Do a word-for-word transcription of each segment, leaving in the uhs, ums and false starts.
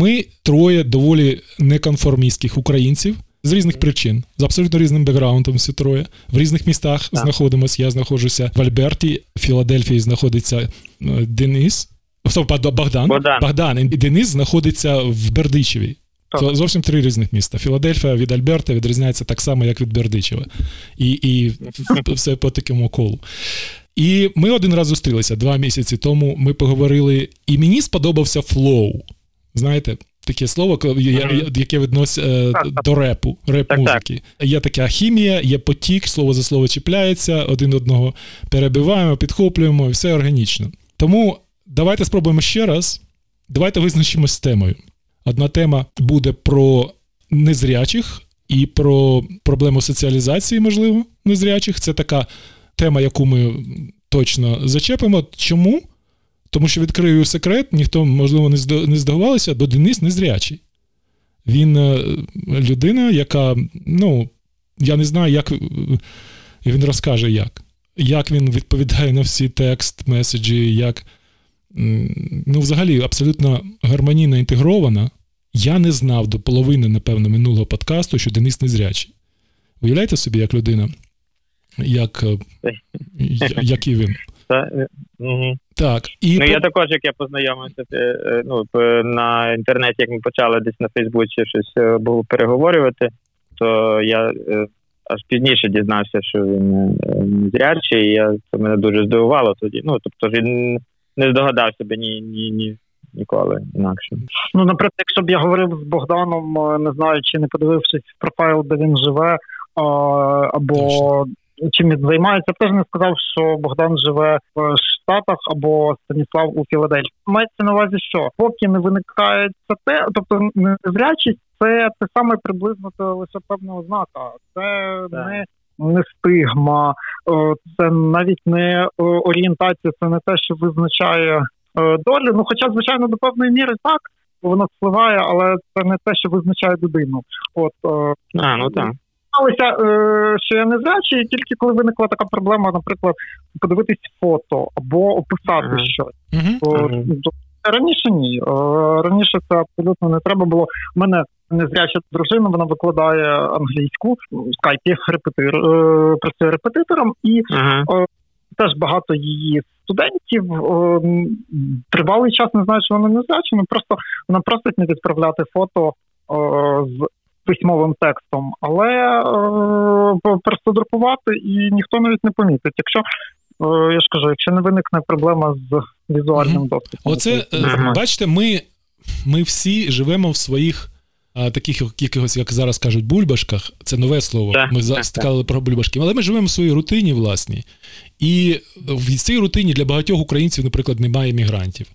ми троє доволі неконформістських українців з різних причин, з абсолютно різним бекграундом всі троє. В різних містах так. знаходимося. Я знаходжуся в Альберті, в Філадельфії знаходиться Денис. Тобто Богдан. Богдан. Богдан і Денис знаходиться в Бердичеві. Це зовсім три різних міста. Філадельфія від Альберта відрізняється так само, як від Бердичева. І, і все по такому колу. І ми один раз зустрілися два місяці тому, ми поговорили, і мені сподобався флоу. Знаєте, таке слово, яке відносить е, до репу, реп-музики. Є така хімія, є потік, слово за слово чіпляється, один одного перебиваємо, підхоплюємо, і все органічно. Тому давайте спробуємо ще раз, давайте визначимось з темою. Одна тема буде про незрячих і про проблему соціалізації, можливо, незрячих. Це така тема, яку ми точно зачепимо. Чому? Тому що відкрию секрет, ніхто, можливо, не здогадувався, бо Денис незрячий. Він людина, яка, ну, я не знаю, як, і він розкаже, як. Як він відповідає на всі текст, меседжі, як, ну, взагалі, абсолютно гармонійно інтегрована. Я не знав до половини, напевно, минулого подкасту, що Денис незрячий. Уявляєте собі, як людина? Як, як і він. Та, угу. Так. І ну, по... Я також, як я познайомився ну, на інтернеті, як ми почали десь на Фейсбуці щось було переговорювати, то я аж пізніше дізнався, що він незрячий, і я, це мене дуже здивувало тоді. Ну, тобто, він не здогадався б ні, ні, ні, ніколи інакше. Ну, наприклад, якщо б я говорив з Богданом, не знаю, чи не подивився профайл, де він живе, або Точно. чим він займається. Я б теж не сказав, що Богдан живе в Штатах або Станіслав у Філадельфії. Мається на увазі, що поки не виникає це те, тобто незрячість – це те саме приблизно це лише певна ознака. Це так. не не стигма, це навіть не орієнтація, це не те, що визначає долю. Ну, хоча, звичайно, до певної міри так, воно впливає, але це не те, що визначає людину. От, а, ну так. Зналися, що я незрячий, тільки коли виникла така проблема, наприклад, подивитись фото або описати mm-hmm. щось. Mm-hmm. Раніше ні. Раніше це абсолютно не треба було. У мене незряча дружина, вона викладає англійську в скайпі, репетир, працює репетитором, і mm-hmm. теж багато її студентів тривалий час, не знаю, що вона незряча, вона просто, вона просить не відправляти фото з письмовим текстом, але е, персодрукувати і ніхто навіть не помітить. Якщо, е, я ж кажу, якщо не виникне проблема з візуальним mm-hmm. доступом. Оце, mm-hmm. бачите, ми, ми всі живемо в своїх а, таких якихось, як зараз кажуть, бульбашках. Це нове слово, yeah. ми yeah. сказали про бульбашки. Але ми живемо в своїй рутині, власні. І в цій рутині для багатьох українців, наприклад, немає мігрантів.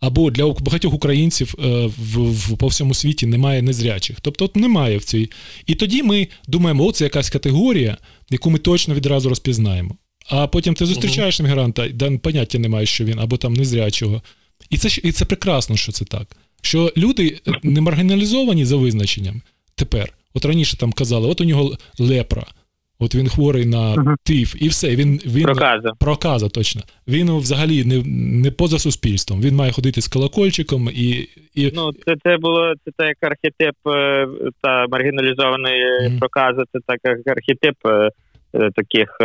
Або для багатьох українців е, в, в, по всьому світі немає незрячих. Тобто от немає в цій. І тоді ми думаємо, о, це якась категорія, яку ми точно відразу розпізнаємо. А потім ти зустрічаєш угу. мігранта, да, поняття немає, що він, або там незрячого. І це, і це прекрасно, що це так. Що люди не маргіналізовані за визначенням тепер. От раніше там казали, от у нього лепра. От він хворий на тиф, і все, він, він проказа. проказа, точно. Він взагалі не, не поза суспільством, він має ходити з колокольчиком і... і... Ну, це, це було, це так архетип, та маргіналізований mm-hmm. проказа, це так архетип таких,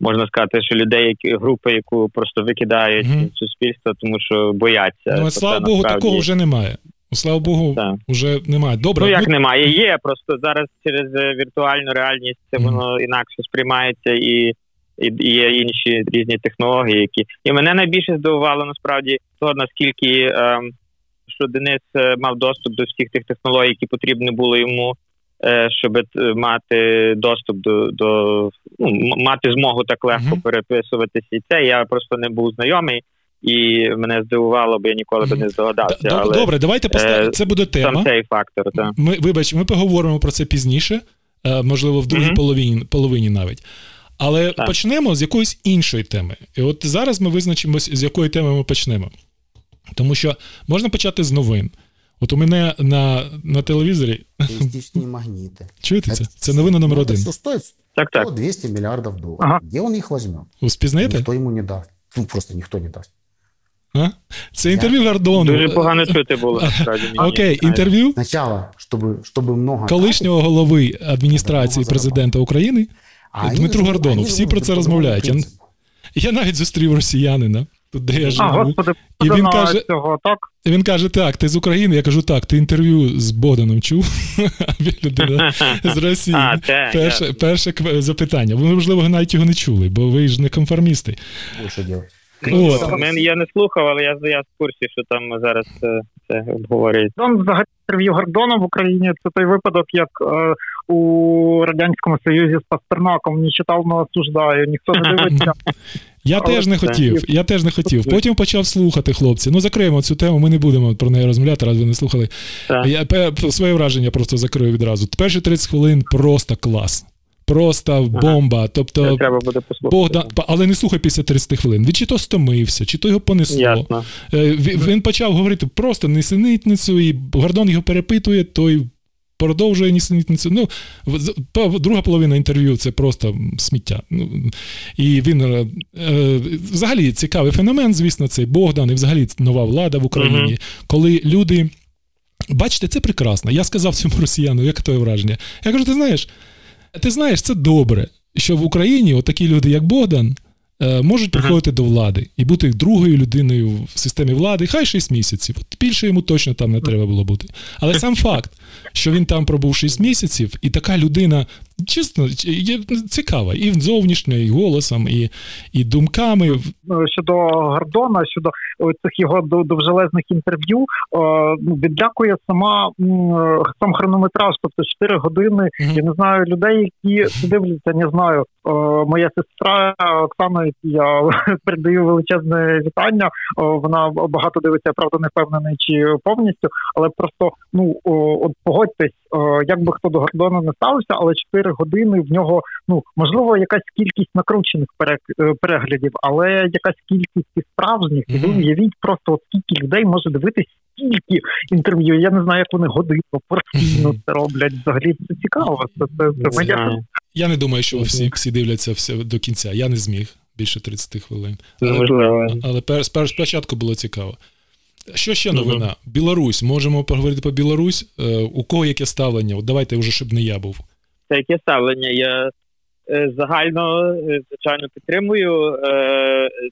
можна сказати, що людей, групи, яку просто викидають mm-hmm. з суспільства, тому що бояться. Ну, слава Богу, насправді... такого вже немає. Слава Богу, так. вже немає. Добре, ну, як ми... немає, є. Просто зараз через віртуальну реальність це mm. воно інакше сприймається, і, і, і є інші різні технології, які... І мене найбільше здивувало, насправді, того, наскільки, ем, що Денис мав доступ до всіх тих технологій, які потрібні було йому, е, щоб мати доступ до... до ну, мати змогу так легко mm-hmm. переписуватися. І це я просто не був знайомий. І мене здивувало, бо я ніколи б не здогадався. Добре, але, добре давайте поставимо. Це буде тема. Сам цей фактор, так. Ми, вибач, ми поговоримо про це пізніше, можливо, в другій mm-hmm. половині, половині навіть. Але так. почнемо з якоїсь іншої теми. І от зараз ми визначимось, з якої теми ми почнемо. Тому що можна почати з новин. От у мене на, на телевізорі... Туристичні магніти. Чуєте це? Це новина номер один. Це стоїть двісті мільярдів доларів. Ага. Де він їх візьме? Успізнаєте? Ніхто йому не дасть. Ну, просто ніхто не дасть. А? Це інтерв'ю Гордону. Дуже погано чути було. Окей, okay, інтерв'ю щоб, щоб много... колишнього голови адміністрації президента України Дмитру Гордону. Всі про це розмовляють. Я навіть зустрів росіянина, де я живу. І він каже, він каже, так, ти з України. Я кажу, так, ти інтерв'ю з Богданом чув? Людина з Росії. Перше, перше запитання. Ви, можливо, навіть його не чули, бо ви ж не конформісти. Більше діло. Мене я не слухав, але я, я в курсі, що там зараз це, це обговорюють. Взагалі інтерв'ю Гордона в Україні – це той випадок, як е, у Радянському Союзі з Пастернаком. Нічитав, но осуждаю, ніхто не дивиться. Я теж не хотів, я теж не хотів. Потім почав слухати, хлопці. Ну, закриємо цю тему, ми не будемо про неї розмовляти, раз ви не слухали. Я своє враження просто закрию відразу. Перші тридцять хвилин просто клас. Просто бомба. Ага. Тобто, Богдан, але не слухай після тридцяти хвилин. Він чи то стомився, чи то його понесло. Ясно. Він почав говорити просто нісенітницю, і Гордон його перепитує, той продовжує нісенітницю. Ну, друга половина інтерв'ю – це просто сміття. І він, взагалі, цікавий феномен, звісно, цей Богдан, і взагалі нова влада в Україні, угу. коли люди... Бачите, це прекрасно. Я сказав цьому росіяну, як твоє враження. Я кажу, ти знаєш, Ти знаєш, це добре, що в Україні отакі люди, як Богдан, можуть приходити до влади і бути другою людиною в системі влади, хай шість місяців. От більше йому точно там не треба було бути. Але сам факт, що він там пробув шість місяців, і така людина, чесно, цікава. І зовнішньо, і голосом, і, і думками. Щодо Гордона, щодо цих його довжелезних інтерв'ю, відлякує сама сам хронометраж, тобто чотири години. Mm-hmm. Я не знаю людей, які дивляться, не знаю. Моя сестра Оксана, я передаю величезне вітання. Вона багато дивиться, правда, не впевнений чи повністю, але просто, ну, от погодьтесь, як би хто до Гордона не ставився, але чотири години в нього, ну, можливо, якась кількість накручених переглядів, але якась кількість і справжніх. І ви уявіть просто, от скільки людей може дивитись стільки інтерв'ю. Я не знаю, як вони годину, порційно це роблять. Взагалі це цікаво. Це, це, це моя... Я не думаю, що всі, всі дивляться все до кінця. Я не зміг більше тридцяти хвилин. Але, але пер, пер, спочатку було цікаво. Що ще новина? Білорусь. Можемо поговорити про Білорусь. У кого яке ставлення? От давайте вже, щоб не я був. Це яке ставлення? Я загально, звичайно, підтримую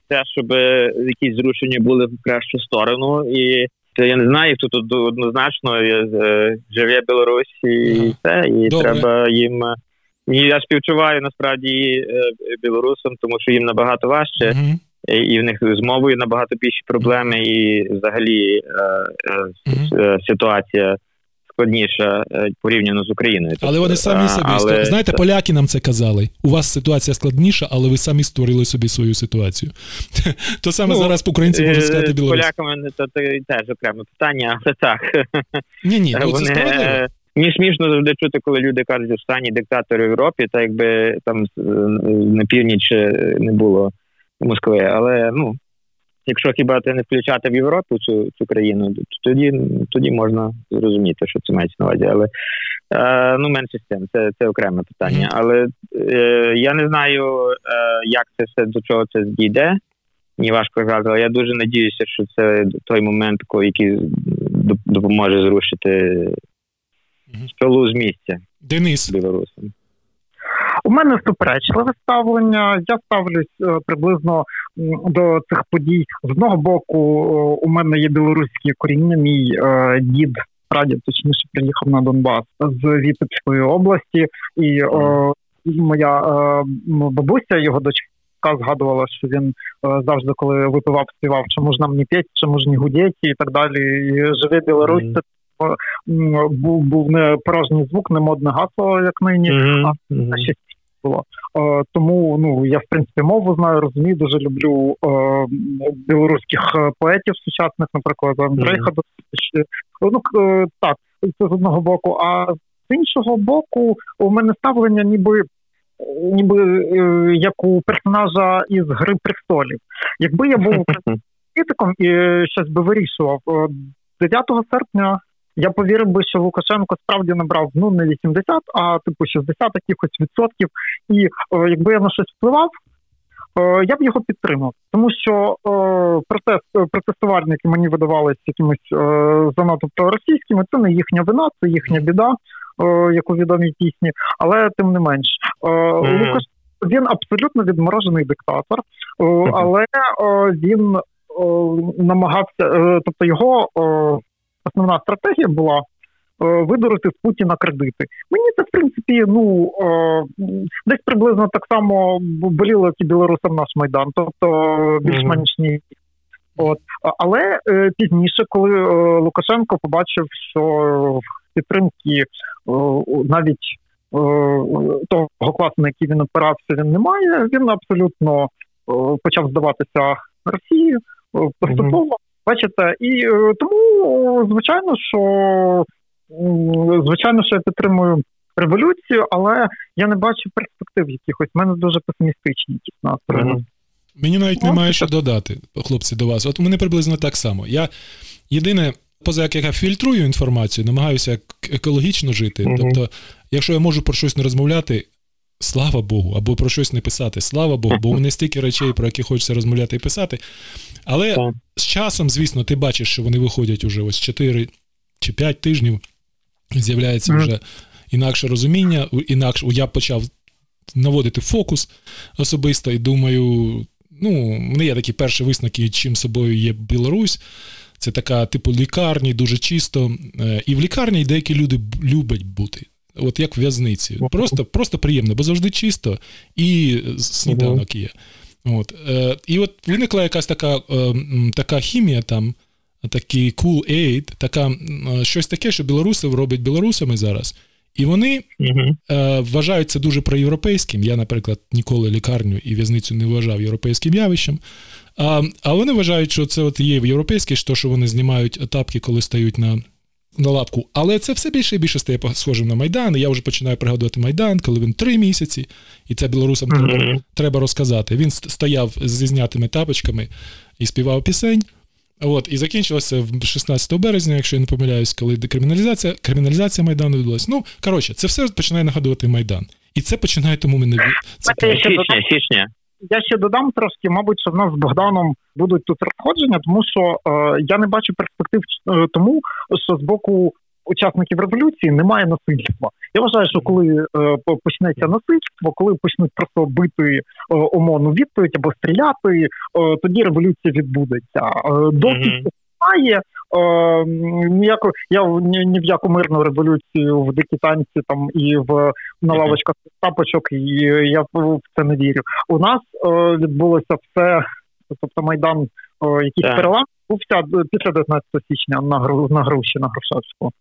те, щоб якісь зрушення були в кращу сторону. І це, я не знаю, тут однозначно живе Білорусь і все. І добре. Треба їм... Я співчуваю, насправді, білорусам, тому що їм набагато важче, mm-hmm. і в них з мовою набагато більші проблеми, і взагалі mm-hmm. ситуація складніша порівняно з Україною. Але вони самі собі... Але... Знаєте, поляки нам це казали. У вас ситуація складніша, але ви самі створили собі свою ситуацію. То саме ну, зараз українці можуть сказати білорусам. Поляками це теж окреме питання, але так. Ні-ні, ну це справедливо. Мені смішно завжди чути, коли люди кажуть, останній диктатор в Європі, та якби там на північ не було Москви. Але, ну, якщо хіба ти не включати в Європу цю, цю країну, тоді, тоді можна зрозуміти, що це мається на увазі. Але, е, ну, менше з цим, це, це окреме питання. Але е, я не знаю, е, як це все, до чого це дійде. Мені важко казати, але я дуже надіюся, що це той момент, який допоможе зрушити з місця. Денис. Білорусам. У мене суперечливе ставлення. Я ставлюсь приблизно до цих подій. З одного боку, у мене є білоруські коріння. Мій дід, прадід, точніше, приїхав на Донбас з Вітебської області. І о, моя о, бабуся, його дочка, згадувала, що він о, завжди, коли випивав, співав, чому ж нам не п'ять, чому ж не гудеть і так далі. І живе Білорусь. Mm-hmm. Був, був не порожній звук, не модне гасло, як нині, mm-hmm. а на щось було. Е, тому ну, я, в принципі, мову знаю, розумію, дуже люблю е, білоруських поетів сучасних, наприклад, Андрій Хадасович. Mm-hmm. Ну, е, так, це з одного боку. А з іншого боку, у мене ставлення ніби ніби е, як у персонажа із «Гри престолів». Якби я був політиком і щось би вирішував, дев'ятого серпня я повірив би, що Лукашенко справді набрав, ну, не вісімдесят, а, типу, шістдесят якихось відсотків. І о, якби я на щось впливав, я б його підтримав. Тому що протест, протестувальники мені видавалися якимось занадто проросійськими. Це не їхня вина, це їхня біда, як у відомій пісні. Але тим не менш. Mm-hmm. Лукаш, він абсолютно відморожений диктатор, але він намагався, тобто його основна стратегія була видурити з Путіна кредити. Мені це, в принципі, ну, десь приблизно так само боліло ці білорусам наш Майдан, тобто більш-менш ні. От. Але пізніше, коли Лукашенко побачив, що підтримки навіть того класу, на який він опирався, він не має, він абсолютно почав здаватися Росії поступово, бачите, і тому, звичайно, що Звичайно, що я підтримую революцію, але я не бачу перспектив якихось. У мене дуже песимістичні якісь настрої. Mm-hmm. Мені навіть немає що додати, хлопці, до вас. От у мене приблизно так само. Я єдине, поза як я фільтрую інформацію, намагаюся екологічно жити. Mm-hmm. Тобто, якщо я можу про щось не розмовляти, слава Богу, або про щось не писати, слава Богу, бо у мене стільки речей, про які хочеться розмовляти і писати. Але mm-hmm. з часом, звісно, ти бачиш, що вони виходять уже ось чотири чи п'ять тижнів, з'являється вже інакше розуміння, інакше я почав наводити фокус особисто і думаю, ну, не є такі перші висновки, чим собою є Білорусь. Це така типу лікарні, дуже чисто. І в лікарні деякі люди люблять бути. От як в в'язниці. Просто, просто приємно, бо завжди чисто і сніданок є. От. І от виникла якась така, така хімія там, такий cool aid, така, щось таке, що білоруси роблять білорусами зараз. І вони mm-hmm. е, вважають це дуже проєвропейським. Я, наприклад, ніколи лікарню і в'язницю не вважав європейським явищем. А, а вони вважають, що це от є європейське, що, що вони знімають тапки, коли стають на, на лапку. Але це все більше і більше стає схожим на Майдан. І я вже починаю пригадувати Майдан, коли він три місяці, і це білорусам mm-hmm. треба, треба розказати. Він стояв зі знятими тапочками і співав пісень. От, і закінчилося шістнадцятого березня, якщо я не помиляюсь, коли декриміналізація, криміналізація Майдану відбулася. Ну, коротше, це все починає нагадувати Майдан. І це починає тому мене... Це я, ще додам, я ще додам трошки, мабуть, що в нас з Богданом будуть тут розходження, тому що е, я не бачу перспектив е, тому, що з боку учасників революції немає насильства. Я вважаю, що коли е, почнеться насильство, коли почнуть просто бити е, ОМОН у відповідь або стріляти, е, тоді революція відбудеться. Е, доки mm-hmm. це немає, е, ніяко, я ні, ні в яку мирну революцію в дикі танці там, і в, на лавочках тапочок, і я в це не вірю. У нас е, відбулося все, тобто Майдан, е, якийсь yeah. перелам, Вся після дев'ятнадцятого січня на гру на груші на Грушевського.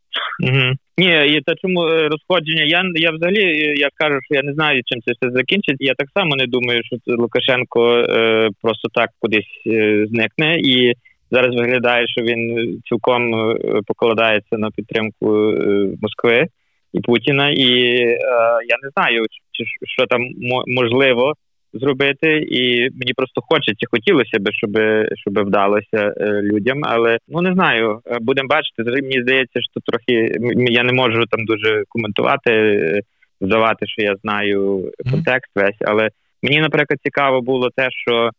Угу. Ні, і та чому розходження? Я я взагалі я кажу, що я не знаю, чим це все закінчить. Я так само не думаю, що Лукашенко е, просто так кудись е, зникне, і зараз виглядає, що він цілком покладається на підтримку е, Москви і Путіна. І е, я не знаю, чи що там можливо зробити, і мені просто хочеться, хотілося б, щоб, щоб вдалося е, людям, але, ну, не знаю, будемо бачити. Мені здається, що трохи, я не можу там дуже коментувати, здавати, що я знаю контекст весь, але мені, наприклад, цікаво було те, що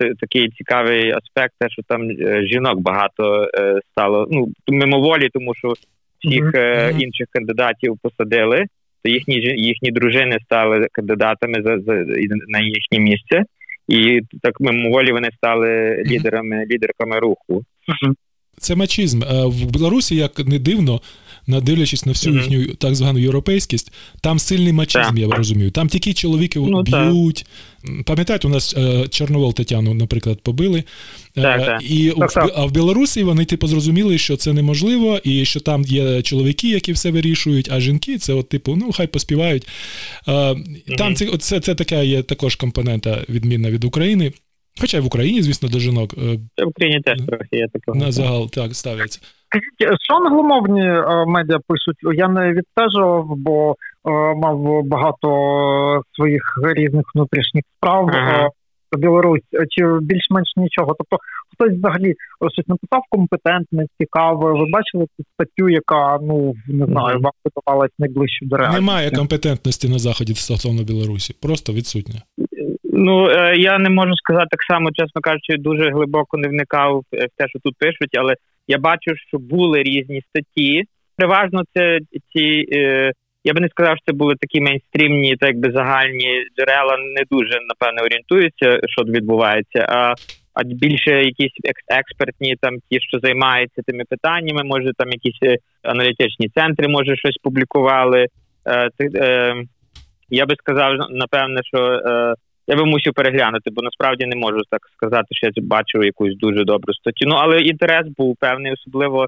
е, такий цікавий аспект, те, що там е, жінок багато е, стало, ну, мимоволі, тому що всіх е, інших кандидатів посадили, то їхні їхні дружини стали кандидатами за, за на їхнє місце, і так мимоволі вони стали лідерами, лідерками руху. Це мачизм. В Білорусі, як не дивно, надивлячись на всю їхню mm-hmm. так звану європейськість, там сильний мачизм, yeah. я розумію. Там тільки чоловіки ну, б'ють. Так. Пам'ятаєте, у нас Чорновол Тетяну, наприклад, побили. Так, і так, в, так. А в Білорусі вони, типу, зрозуміли, що це неможливо, і що там є чоловіки, які все вирішують, а жінки, це от, типу, ну, хай поспівають. Mm-hmm. Там це, це, це така є також компонента відмінна від України. Хоча й в Україні, звісно, до жінок. Це в Україні теж трохи є такого. На загал, так, ставляться. Скажіть, що англомовні медіа пишуть? Я не відстежував, бо мав багато своїх різних внутрішніх справ ага. Білорусь. Чи більш-менш нічого? Тобто, хтось взагалі щось написав компетентне, цікаве. Ви бачили цю статтю, яка, ну, не знаю, вам видавалась найближче до реальності? Немає компетентності на Заході стосовно Білорусі. Просто відсутня. Ну, я не можу сказати так само, чесно кажучи, дуже глибоко не вникав в те, що тут пишуть, але я бачу, що були різні статті. Переважно це ці, я би не сказав, що це були такі мейнстрімні, так би загальні джерела, не дуже, напевно, орієнтуються, що відбувається, а, а більше якісь експертні, там, ті, що займаються тими питаннями, може, там, якісь аналітичні центри, може, щось публікували. Я би сказав, напевне, що... Я би мусив переглянути, бо насправді не можу так сказати, що я бачив якусь дуже добру статтю. Ну, але інтерес був певний, особливо,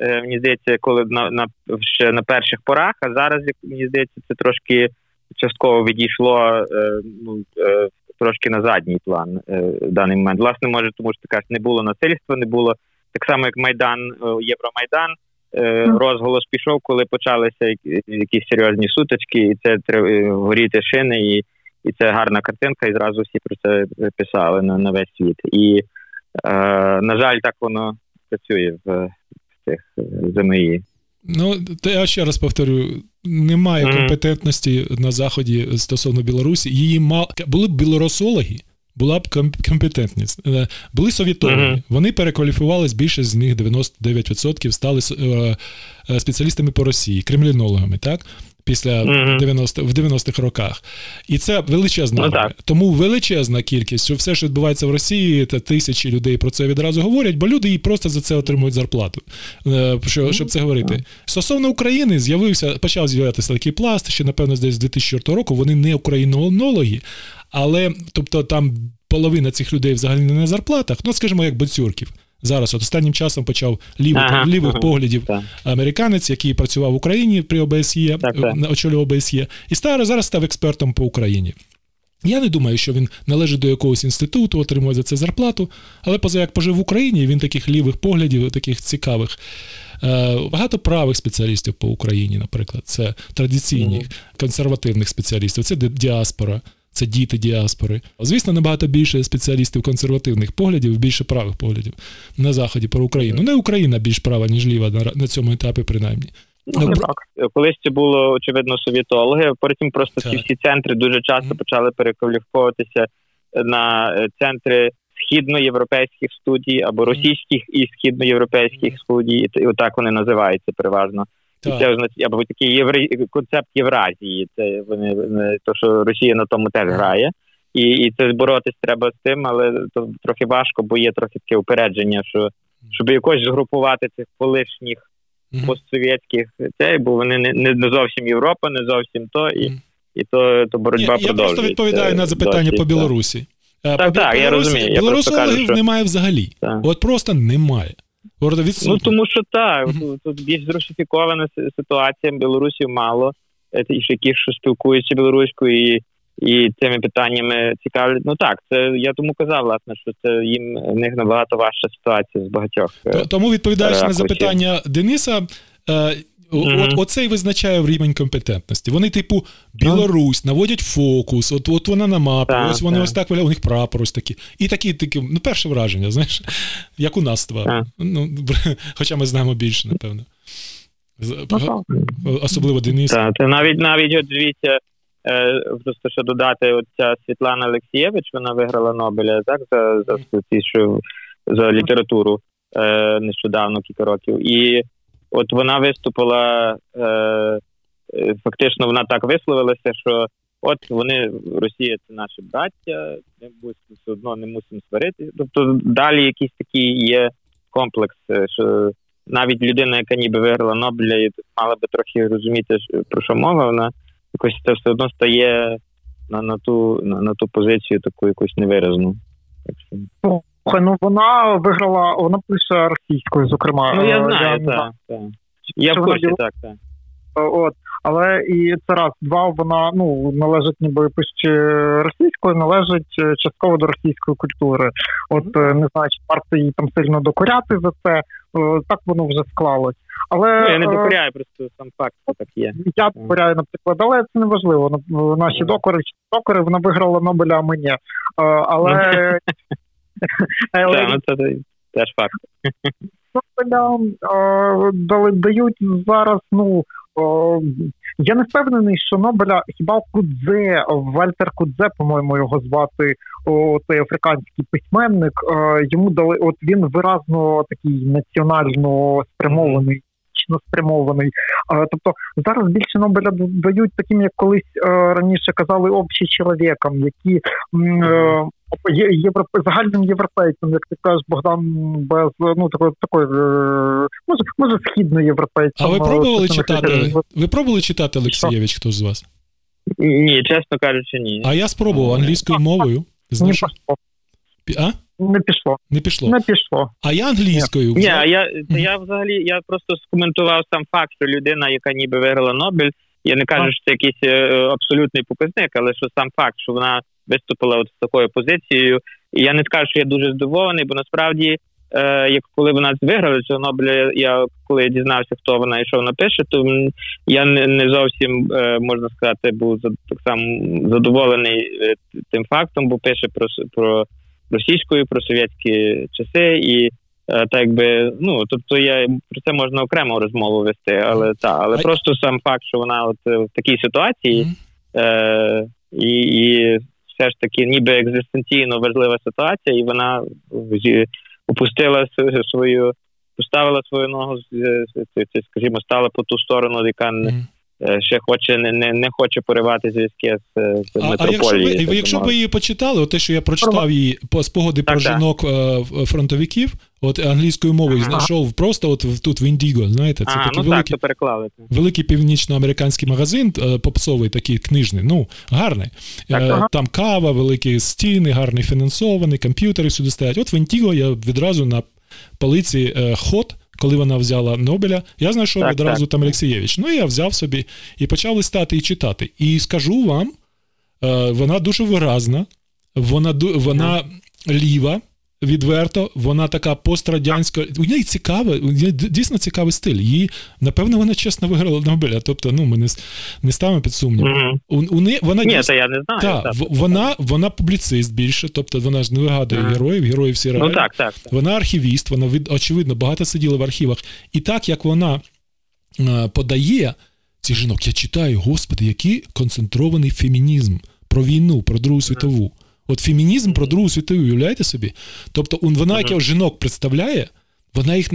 е, мені здається, коли на, на, ще на перших порах, а зараз, мені здається, це трошки частково відійшло е, ну, е, трошки на задній план е, в даний момент. Власне, може, тому що така не було насильства, не було так само, як Майдан, Євромайдан, е, розголос пішов, коли почалися якісь серйозні сутички, і це е, горіти шини, і І це гарна картинка, і зразу всі про це писали на, на весь світ. І, е, на жаль, так воно працює в, в цих ЗМІ. Ну, то я ще раз повторю, немає mm-hmm. компетентності на Заході стосовно Білорусі. Її мал... Були б білорусологи, була б компетентність. Були совітологи, mm-hmm. вони перекваліфувались, більше з них дев'яносто дев'ять відсотків стали е, спеціалістами по Росії, кремлінологами, так? Після дев'яностих роках. І це величезна. Ну, так. Тому величезна кількість, що все, що відбувається в Росії, та тисячі людей про це відразу говорять, бо люди їй просто за це отримують зарплату, щоб це говорити. Стосовно України з'явився, почав з'являтися такий пласт, ще, напевно, десь з дві тисячі четвертого року, вони не українологи, але, тобто, там половина цих людей взагалі не на зарплатах, ну, скажімо, як бацюрків. Зараз, от останнім часом почав лівих, ага, лівих ага, поглядів так. американець, який працював в Україні при ОБСЄ, так, так. очолював ОБСЄ, і стар, зараз став експертом по Україні. Я не думаю, що він належить до якогось інституту, отримує за це зарплату, але поза як пожив в Україні, він таких лівих поглядів, таких цікавих. Багато правих спеціалістів по Україні, наприклад, це традиційних, mm-hmm. консервативних спеціалістів, це діаспора. Це діти діаспори. Звісно, набагато більше спеціалістів консервативних поглядів, більше правих поглядів на Заході про Україну. Не Україна більш права, ніж ліва на цьому етапі, принаймні. Ну, так. Колись це було, очевидно, совітологи, потім просто так. ці всі центри дуже часто mm. почали перекваліфікуватися на центри східноєвропейських студій або російських і східноєвропейських mm. студій, і отак вони називаються переважно. Так. І це означає, або такий євре... концепт Євразії, це вони то, що Росія на тому теж грає, і, і це боротись треба з тим, але то трохи важко, бо є трохи таке упередження, що щоб якось згрупувати цих колишніх mm-hmm. постсовєтських цей, бо вони не, не зовсім Європа, не зовсім то, і, mm-hmm. і то, то боротьба я, продовжується. Я просто відповідаю на запитання досі, по Білорусі. Так, по, так, по я розумію. Білорусологів що... немає взагалі. Так. От просто немає. Ну, тому що так, mm-hmm. тут більш зрусифікована ситуація, білорусів мало, які що спілкуються білоруською і, і цими питаннями цікавлять. Ну так, це я тому казав, власне, що це їм в них набагато важча ситуація з багатьох. Тому, відповідаючи на запитання Дениса, Mm-hmm. От, оце і визначає рівень компетентності. Вони, типу, Білорусь, наводять фокус, от, от вона на мапі, так, ось вони так. ось так виглядає, у них прапор ось такий. І такі, такі, ну, перше враження, знаєш, як у нас два. Ну, хоча ми знаємо більше, напевно. Особливо Денис. Так, навіть, навіть, от, дивіться, просто що додати, от ця Світлана Алексієвич, вона виграла Нобеля, так, за, за, за, за літературу нещодавно, кілька років. І от вона виступила, е, фактично вона так висловилася, що от вони, Росія це наші браття, ми все одно не мусимо сварити. Тобто далі якийсь такий є комплекс, що навіть людина, яка ніби виграла Нобеля, і мала би трохи розуміти, про що мова, вона якось це все одно стає на, на, ту, на, на ту позицію таку якусь невиразну. Ну, вона виграла, вона пише російською, зокрема. Ну, я знаю, я, так, так. Я в курсі, так, так. От, але і це раз, два, вона, ну, належить, ніби пише російською, належить частково до російської культури. От, не знаю, чи варто їй там сильно докоряти за це, так воно вже склалось. Але... Ну, я не докоряю, просто сам факт, що так є. Я докоряю, наприклад, але це не важливо. Наші mm. докори, чи докори, вона виграла Нобеля, а мені. Але... Так, це теж факт. Дають зараз, ну, Я не впевнений, що Нобеля, хіба Кудзе, Вальтер Кудзе, по-моєму, його звати, цей африканський письменник, йому дали, от він виразно такий національно спрямований, спрямований. Тобто зараз більше Нобеля дають таким, як колись раніше казали, общечоловікам, які європе, загальним європейцям, як ти кажеш, Богдан, без ну такої такої може, може східноєвропейцям. А ви пробували читати? Ви пробували читати, Олексійович, хто з вас? Ні, чесно кажучи, ні. А я спробував англійською мовою. Знаєш? А? Не пішло. Не пішло. Не пішло. А я англійською. Ні, я, я, я взагалі, я просто скоментував сам факт, що людина, яка ніби виграла Нобель, я не кажу, що це якийсь абсолютний показник, але що сам факт, що вона виступила от з такою позицією. І я не скажу, що я дуже здивований, бо насправді, е, як коли вона виграла цього Нобеля, я коли дізнався, хто вона і що вона пише, то я не, не зовсім, е, можна сказати, був так само задоволений тим фактом, бо пише про, про російською, про совєтські часи, і е, так би, ну, тобто я про це можна окремо розмову вести, але та, але просто сам факт, що вона от в такій ситуації, е, і, і все ж таки ніби екзистенційно важлива ситуація, і вона опустила свою, поставила свою ногу, скажімо, стала по ту сторону, яка не ще хоче, не, не хоче поривати зв'язки з, з а, метрополією. А якщо ви, якщо ви її почитали, от те, що я прочитав її по спогади про жінок фронтовиків, от англійською мовою ага. знайшов просто от тут в Індіго, знаєте, це а, такий ну, великий, так, великий північноамериканський магазин, попсовий такий книжний, ну, гарний. Так, е, ага. Там кава, великі стіни, гарний фінансований, комп'ютери сюди стоять. От в Індіго я відразу на полиці е, ход, коли вона взяла Нобеля, я знайшов так, одразу так. там Алексієвич. Ну, я взяв собі і почав листати і читати. І скажу вам, вона дуже виразна, вона, вона ліва, відверто, вона така пострадянська. У неї цікавий, дійсно цікавий стиль. Її, напевно, вона чесно виграла Нобеля. Тобто, ну, ми не, не ставимо під сумнів. Mm-hmm. У, у не, вона, Ні, дійсно, це я не знаю. Та, та, в, вона, вона публіцист більше, тобто вона ж не вигадує mm-hmm. героїв, героїв всі реально. Ну, так, так, так. Вона архівіст, вона, очевидно, багато сиділа в архівах. І так, як вона подає цих жінок, я читаю, господи, який концентрований фемінізм про війну, про Другу світову. Mm-hmm. От фемінізм про Другу світову, уявляєте собі? Тобто вона, як жінок представляє, вона їх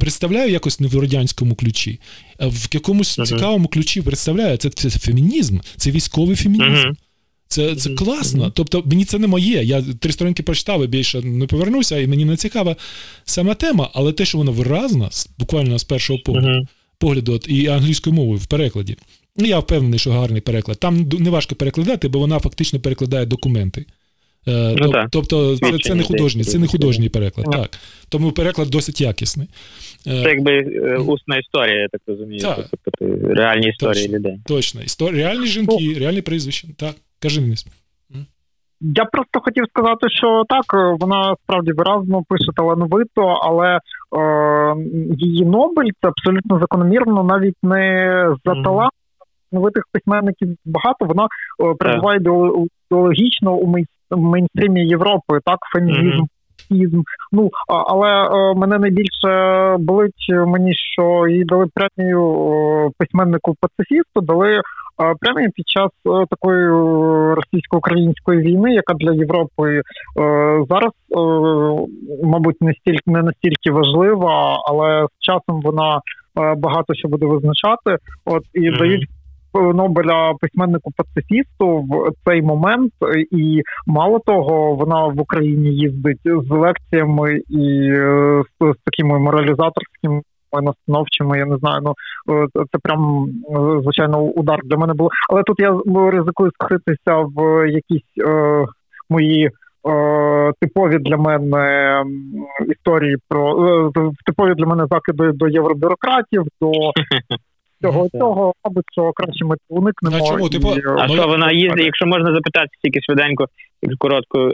представляє якось не в радянському ключі, а в якомусь цікавому ключі представляє. Це, це фемінізм, це військовий фемінізм. Це, це класно. Тобто мені це не моє. Я три сторінки прочитав і більше не повернуся, і мені не цікава сама тема, але те, що вона виразна, буквально з першого погляду, погляду і англійською мовою в перекладі. Я впевнений, що гарний переклад. Там неважко перекладати, бо вона фактично перекладає документи. Ну, Тоб, так. Тобто це, це не художній, це не художній переклад, так. Тому переклад досить якісний. Це якби усна історія, я так розумію. Так. Тобто, реальні історії точно, людей. Точно. Історії, реальні жінки, реальні прізвища. Так, кажи, Денис. Я просто хотів сказати, що так, вона справді виразно пише талановито, але е, її Нобель, це абсолютно закономірно, навіть не за талант. Новитих письменників багато, вона о, перебуває yeah. ідеологічно у мейнстрімі Європи, так, фемінізм, mm-hmm. ну, але о, мене найбільше болить мені, що їй дали премію о, письменнику-пацифісту, дали о, премію під час о, такої о, російсько-української війни, яка для Європи о, зараз, о, мабуть, не, стільки, не настільки важлива, але з часом вона о, багато що буде визначати, от, і mm-hmm. дають Нобеля письменнику-пацифісту в цей момент, і мало того, вона в Україні їздить з лекціями і з, з такими моралізаторськими настановчими, я не знаю, ну це прям, звичайно, удар для мене було. Але тут я ризикую скритися в якісь е, мої е, типові для мене історії про е, типові для мене закиди до євробюрократів, до цього, цього, мабуть, що краще ми уникнемо. А чому? І... Типу... А що вона їздить, якщо можна запитати, тільки швиденько, коротко,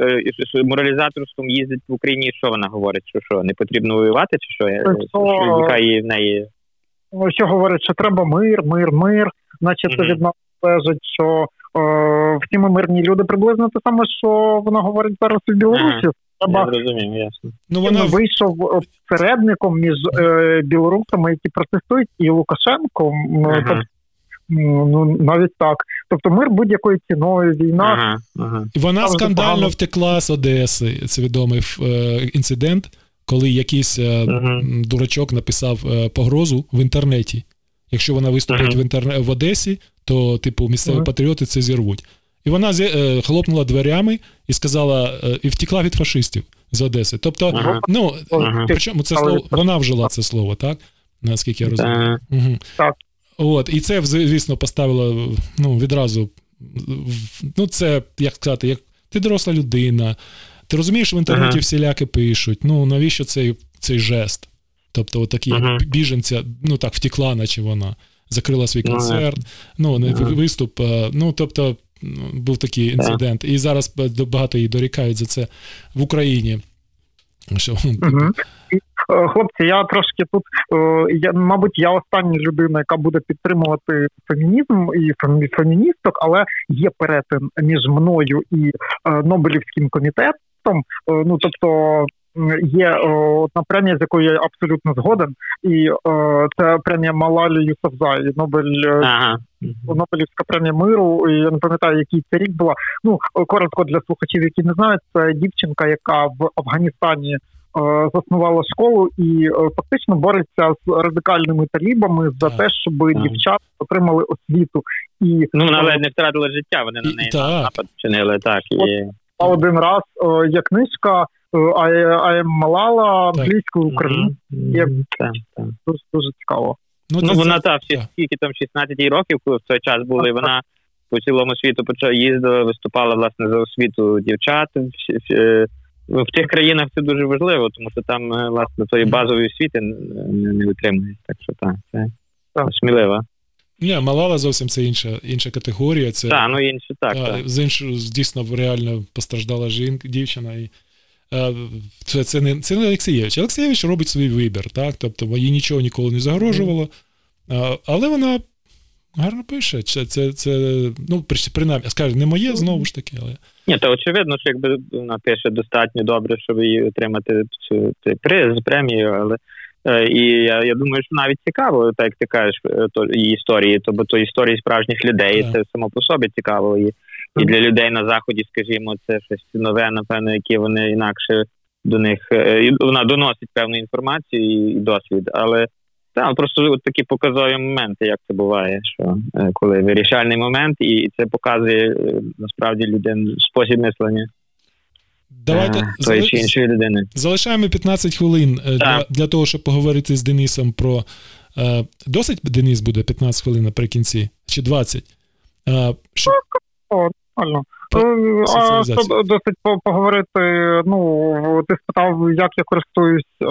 моралізаторством їздить в Україні, що вона говорить? Що, що не потрібно воювати, чи що? Це, що... Яка її в неї? Що говорить, що треба мир, мир, мир, наче це від нас лежить, що е, всі ми мирні люди приблизно те саме, що вона говорить зараз в Білорусі. Я розумію, ясно. Ну, вона... вийшов середником між е, білорусами, які протестують, і Лукашенком. Ага. Тобто, ну, навіть так. Тобто мир будь-якою ціною, війна. Ага, ага. Вона там скандально погано... втекла з Одеси. Це відомий е, інцидент, коли якийсь е, ага. дурачок написав е, погрозу в інтернеті. Якщо вона виступить ага. в, інтерне... в Одесі, то, типу, місцеві ага. патріоти це зірвуть. І вона хлопнула дверями і сказала, і втекла від фашистів з Одеси. Тобто, ага. ну, ага. причому це слово, вона вжила це слово, так? Наскільки я розумію. Ага. Угу. Так. От, і це, звісно, поставило, ну, відразу, ну, це, як сказати, як ти доросла людина, ти розумієш, в інтернеті ага. всіляки пишуть, ну, навіщо цей, цей жест? Тобто, отакі ага. біженця, ну, так, втекла, наче вона, закрила свій концерт, ну, не ага. виступ, ну, тобто, був такий інцидент. І зараз багато її дорікають за це в Україні. Що... Угу. Хлопці, я трошки тут, я, мабуть, я остання людина, яка буде підтримувати фемінізм і феміністок, але є перетин між мною і Нобелівським комітетом. Ну, тобто, є одна премія, з якою я абсолютно згоден, і це премія Малалі Юсавзай, Нобель... Ага. Нобелівська премія миру, я не пам'ятаю, який це рік була. Ну, коротко для слухачів, які не знають, це дівчинка, яка в Афганістані заснувала школу і фактично бореться з радикальними талібами за те, щоб mm. дівчата отримали освіту. І ну, навіть не втратили життя, вони на неї напад чинили, так. І... От, а один раз є книжка «I am Malala», англійською, українською. Mm-hmm. Дуже, дуже цікаво. Ну, ну вона, це... та, всі, скільки там, шістнадцять років, коли в той час були, і вона по цілому світу їздила, виступала, власне, за освіту дівчат. В тих країнах це дуже важливо, тому що там, власне, тої базової освіти не витримують. Так що, так, це сміливо. Ні, Малала зовсім це інша, інша категорія. Це, та, ну, інше, так, а, так. З іншого, дійсно, реально постраждала жінка, дівчина, і... Це, це не це не Алексієвич. Алексієвич робить свій вибір, так? Тобто їй нічого ніколи не загрожувало. Але вона гарно пише. Це, це, це ну, принаймні, скажу, не моє, знову ж таки, але... Ні, то очевидно, що якби вона пише достатньо добре, щоб її отримати цю, цю приз, премію, але і я, я думаю, що навіть цікаво, так як ти кажеш, то, її історії, то, то історії справжніх людей, так. Це само по собі цікаво. І... І для людей на Заході, скажімо, це щось нове, напевно, яке вони інакше до них... Вона доносить певну інформацію і досвід, але там просто от такі показові моменти, як це буває, що коли вирішальний момент, і це показує, насправді, людям спосіб мислення. Давайте залиш... залишаємо п'ятнадцять хвилин для, для того, щоб поговорити з Денисом про... Досить Денис буде п'ятнадцять хвилин наприкінці? Чи двадцять? Що... Нормально. Досить поговорити, ну, ти спитав, як я користуюсь е,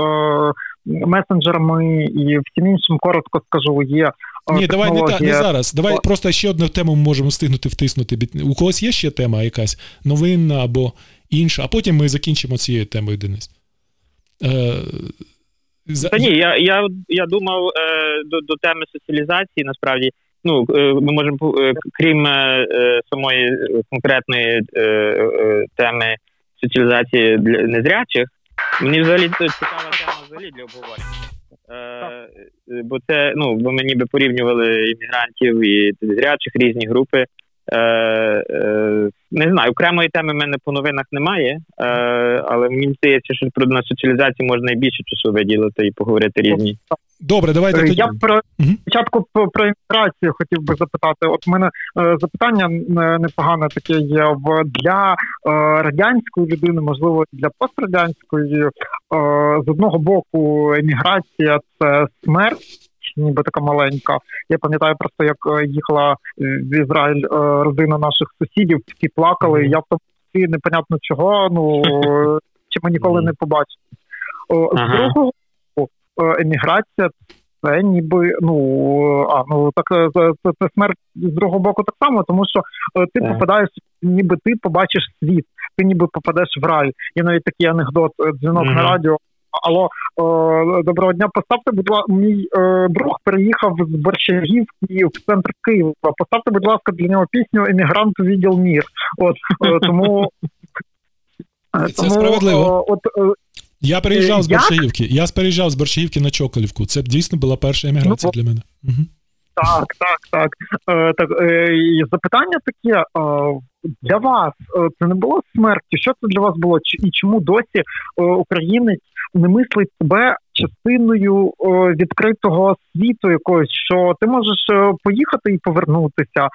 месенджерами і всім іншим, коротко скажу, є технологія. Ні, давай не, та, не зараз, давай О. просто ще одну тему ми можемо встигнути втиснути. У когось є ще тема якась, новинна або інша, а потім ми закінчимо цією темою, Денис. Е, за... Та ні, я, я, я думав е, до, до теми соціалізації, насправді. Ну, ми можемо, крім самої конкретної теми соціалізації для незрячих, мені взагалі це цікава тема взагалі для обговорення. Бо це, ну, бо ми ніби порівнювали іммігрантів і незрячих, різні групи. Не знаю, окремої теми в мене по новинах немає, але мені здається, що про соціалізацію можна і більше часу виділити і поговорити різні. Добре, давайте. Я тоді. Про спочатку угу. про імміграцію хотів би запитати. От у мене е, запитання непогане таке є в для е, радянської людини, можливо, для пострадянської. Е, з одного боку, еміграція – це смерть, ніби така маленька. Я пам'ятаю просто, як їхала в Ізраїль е, родина наших сусідів, всі плакали, я в тому непонятно чого, ну чи ми ніколи не побачимо. З другого еміграція, це ніби, ну, а, ну, так, це, це смерть з другого боку так само, тому що ти yeah. попадаєш, ніби ти побачиш світ, ти ніби попадеш в рай. Є навіть такий анекдот, дзвінок mm-hmm. на радіо. Алло, о, доброго дня, поставте, будь ласка, мій о, друг переїхав з Борщагівки в центр Києва, поставте, будь ласка, для нього пісню «Емігрант увидел мир». От, о, тому... І це тому, справедливо. От, я переїжджав з Борщагівки. Я переїжджав з Борщагівки на Чоколівку. Це дійсно була перша еміграція ну, для мене. Угу. Так, так, так. Е, так е, запитання таке. Е, для вас це не було смерті? Що це для вас було? Ч, і чому досі е, українець не мислить себе частиною е, відкритого світу якогось, що ти можеш поїхати і повернутися? Е,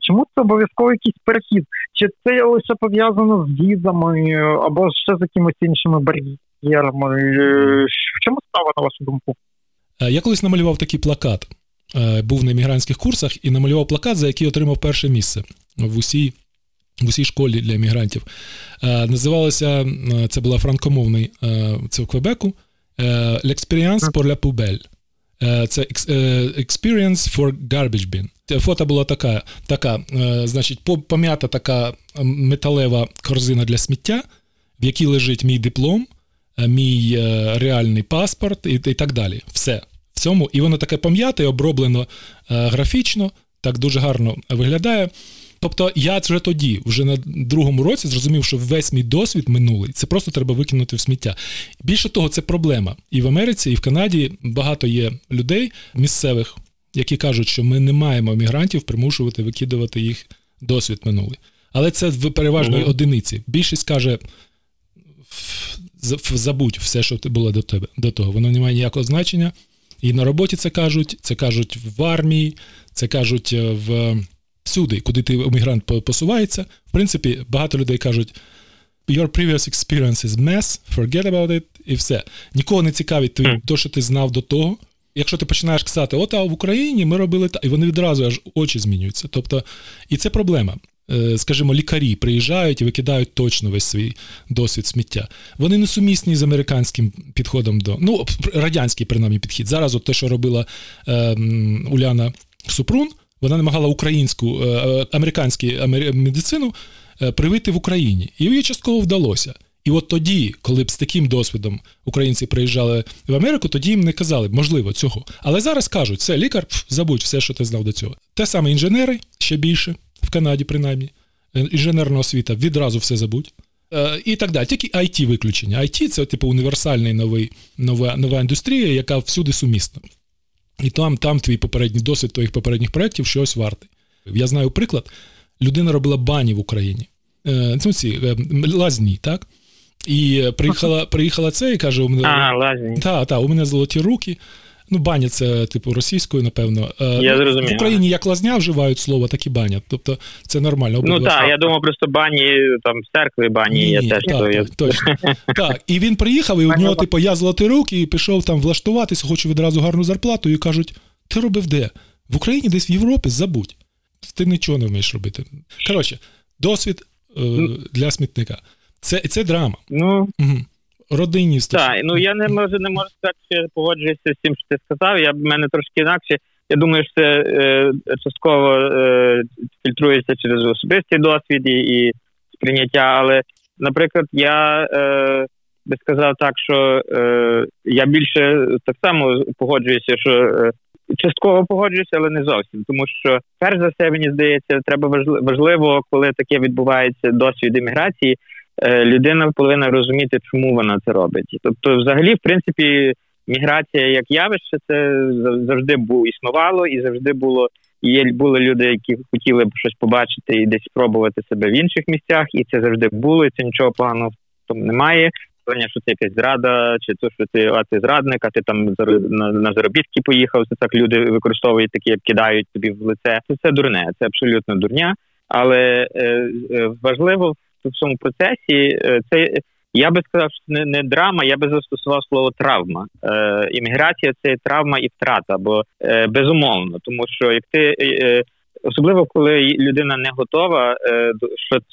чому це обов'язково якийсь перехід? Чи це лише пов'язано з візами або ще з якимось іншими бар'єрами? Е, в чому справа, на вашу думку? Я колись намалював такий плакат. Був на емігрантських курсах і намалював плакат, за який отримав перше місце в усій, в усій школі для емігрантів. Називалося, це була франкомовний, це в Квебеку, «L'expérience pour la poubelle». Це «Experience for garbage bin». Фото була така, така, значить, пом'ята така металева корзина для сміття, в якій лежить мій диплом, мій реальний паспорт і, і так далі. Все. В цьому, і воно таке пам'яте, оброблено е, графічно, так дуже гарно виглядає. Тобто я вже тоді, вже на другому році зрозумів, що весь мій досвід минулий, це просто треба викинути в сміття. Більше того, це проблема. І в Америці, і в Канаді багато є людей місцевих, які кажуть, що ми не маємо мігрантів примушувати викидувати їх досвід минулий. Але це в переважної mm-hmm. одиниці. Більшість каже... забудь все, що було до тебе, до того. Воно не має ніякого значення. І на роботі це кажуть, це кажуть в армії, це кажуть в... всюди, куди ти емігрант посувається. В принципі, багато людей кажуть «Your previous experience is mess, forget about it» і все. Нікого не цікавить твій, то, що ти знав до того. Якщо ти починаєш ксати «От, а в Україні ми робили так», і вони відразу аж очі змінюються. Тобто, і це проблема. Скажімо, лікарі приїжджають і викидають точно весь свій досвід сміття. Вони не сумісні з американським підходом до... Ну, радянський, принаймні, підхід. Зараз от те, що робила е, Уляна Супрун, вона намагала українську, е, американську медицину е, привити в Україні. І їй частково вдалося. І от тоді, коли б з таким досвідом українці приїжджали в Америку, тоді їм не казали, можливо, цього. Але зараз кажуть, все, лікар, пф, забудь все, що ти знав до цього. Те саме інженери, ще більше. В Канаді, принаймні, інженерна освіта, відразу все забудь. Е, і так далі. Тільки ай ті виключення. ай ті – це, типу, універсальний новий, нова, нова індустрія, яка всюди сумісна. І там, там твій попередній досвід твоїх попередніх проєктів щось вартий. Я знаю приклад. Людина робила бані в Україні. Е, ну, ці, е, лазні, так? І приїхала, приїхала це і каже, у мене, а, лазні. Та, та, у мене золоті руки. Ну, баня – це, типу, російською, напевно. Я зрозумів. В Україні як лазня вживають слово, так і баня. Тобто, це нормально. Ну, так, я думав, просто бані, там, церкви бані, ні, я теж. Так, то, я... точно. Так, і він приїхав, і у нього, типу, я золотий рук, і пішов там влаштуватись, хочу відразу гарну зарплату, і кажуть, ти робив де? В Україні, десь в Європі, забудь. Ти нічого не вмієш робити. Коротше, досвід е, для смітника. Це, це драма. Ну... Угу. Родинні стосунки. Так, ну я не можу, не можу сказати, що я погоджуюся з тим, що ти сказав. Я, в мене трошки інакше. Я думаю, що це е, частково е, фільтрується через особистий досвід і, і сприйняття. Але, наприклад, я е, би сказав так, що е, я більше так само погоджуюся, що е, частково погоджуюся, але не зовсім. Тому що, перш за все, мені здається, треба важливо, коли таке відбувається досвід еміграції, людина повинна розуміти, чому вона це робить. Тобто, взагалі, в принципі, міграція як явище, це завжди було, існувало, і завжди було, є, були люди, які хотіли б щось побачити і десь спробувати себе в інших місцях, і це завжди було, і це нічого поганого в тому немає. Тобто, що це якась зрада, чи то, що ти, а ти зрадник, а ти там на, на заробітки поїхав, це так люди використовують такі, кидають тобі в лице. Це все дурне, це абсолютно дурня, але е, е, важливо в цьому процесі, це, я би сказав, що не, не драма, я би застосував слово травма. Імміграція – це травма і втрата, бо е, безумовно, тому що як ти, е, особливо коли людина не готова е,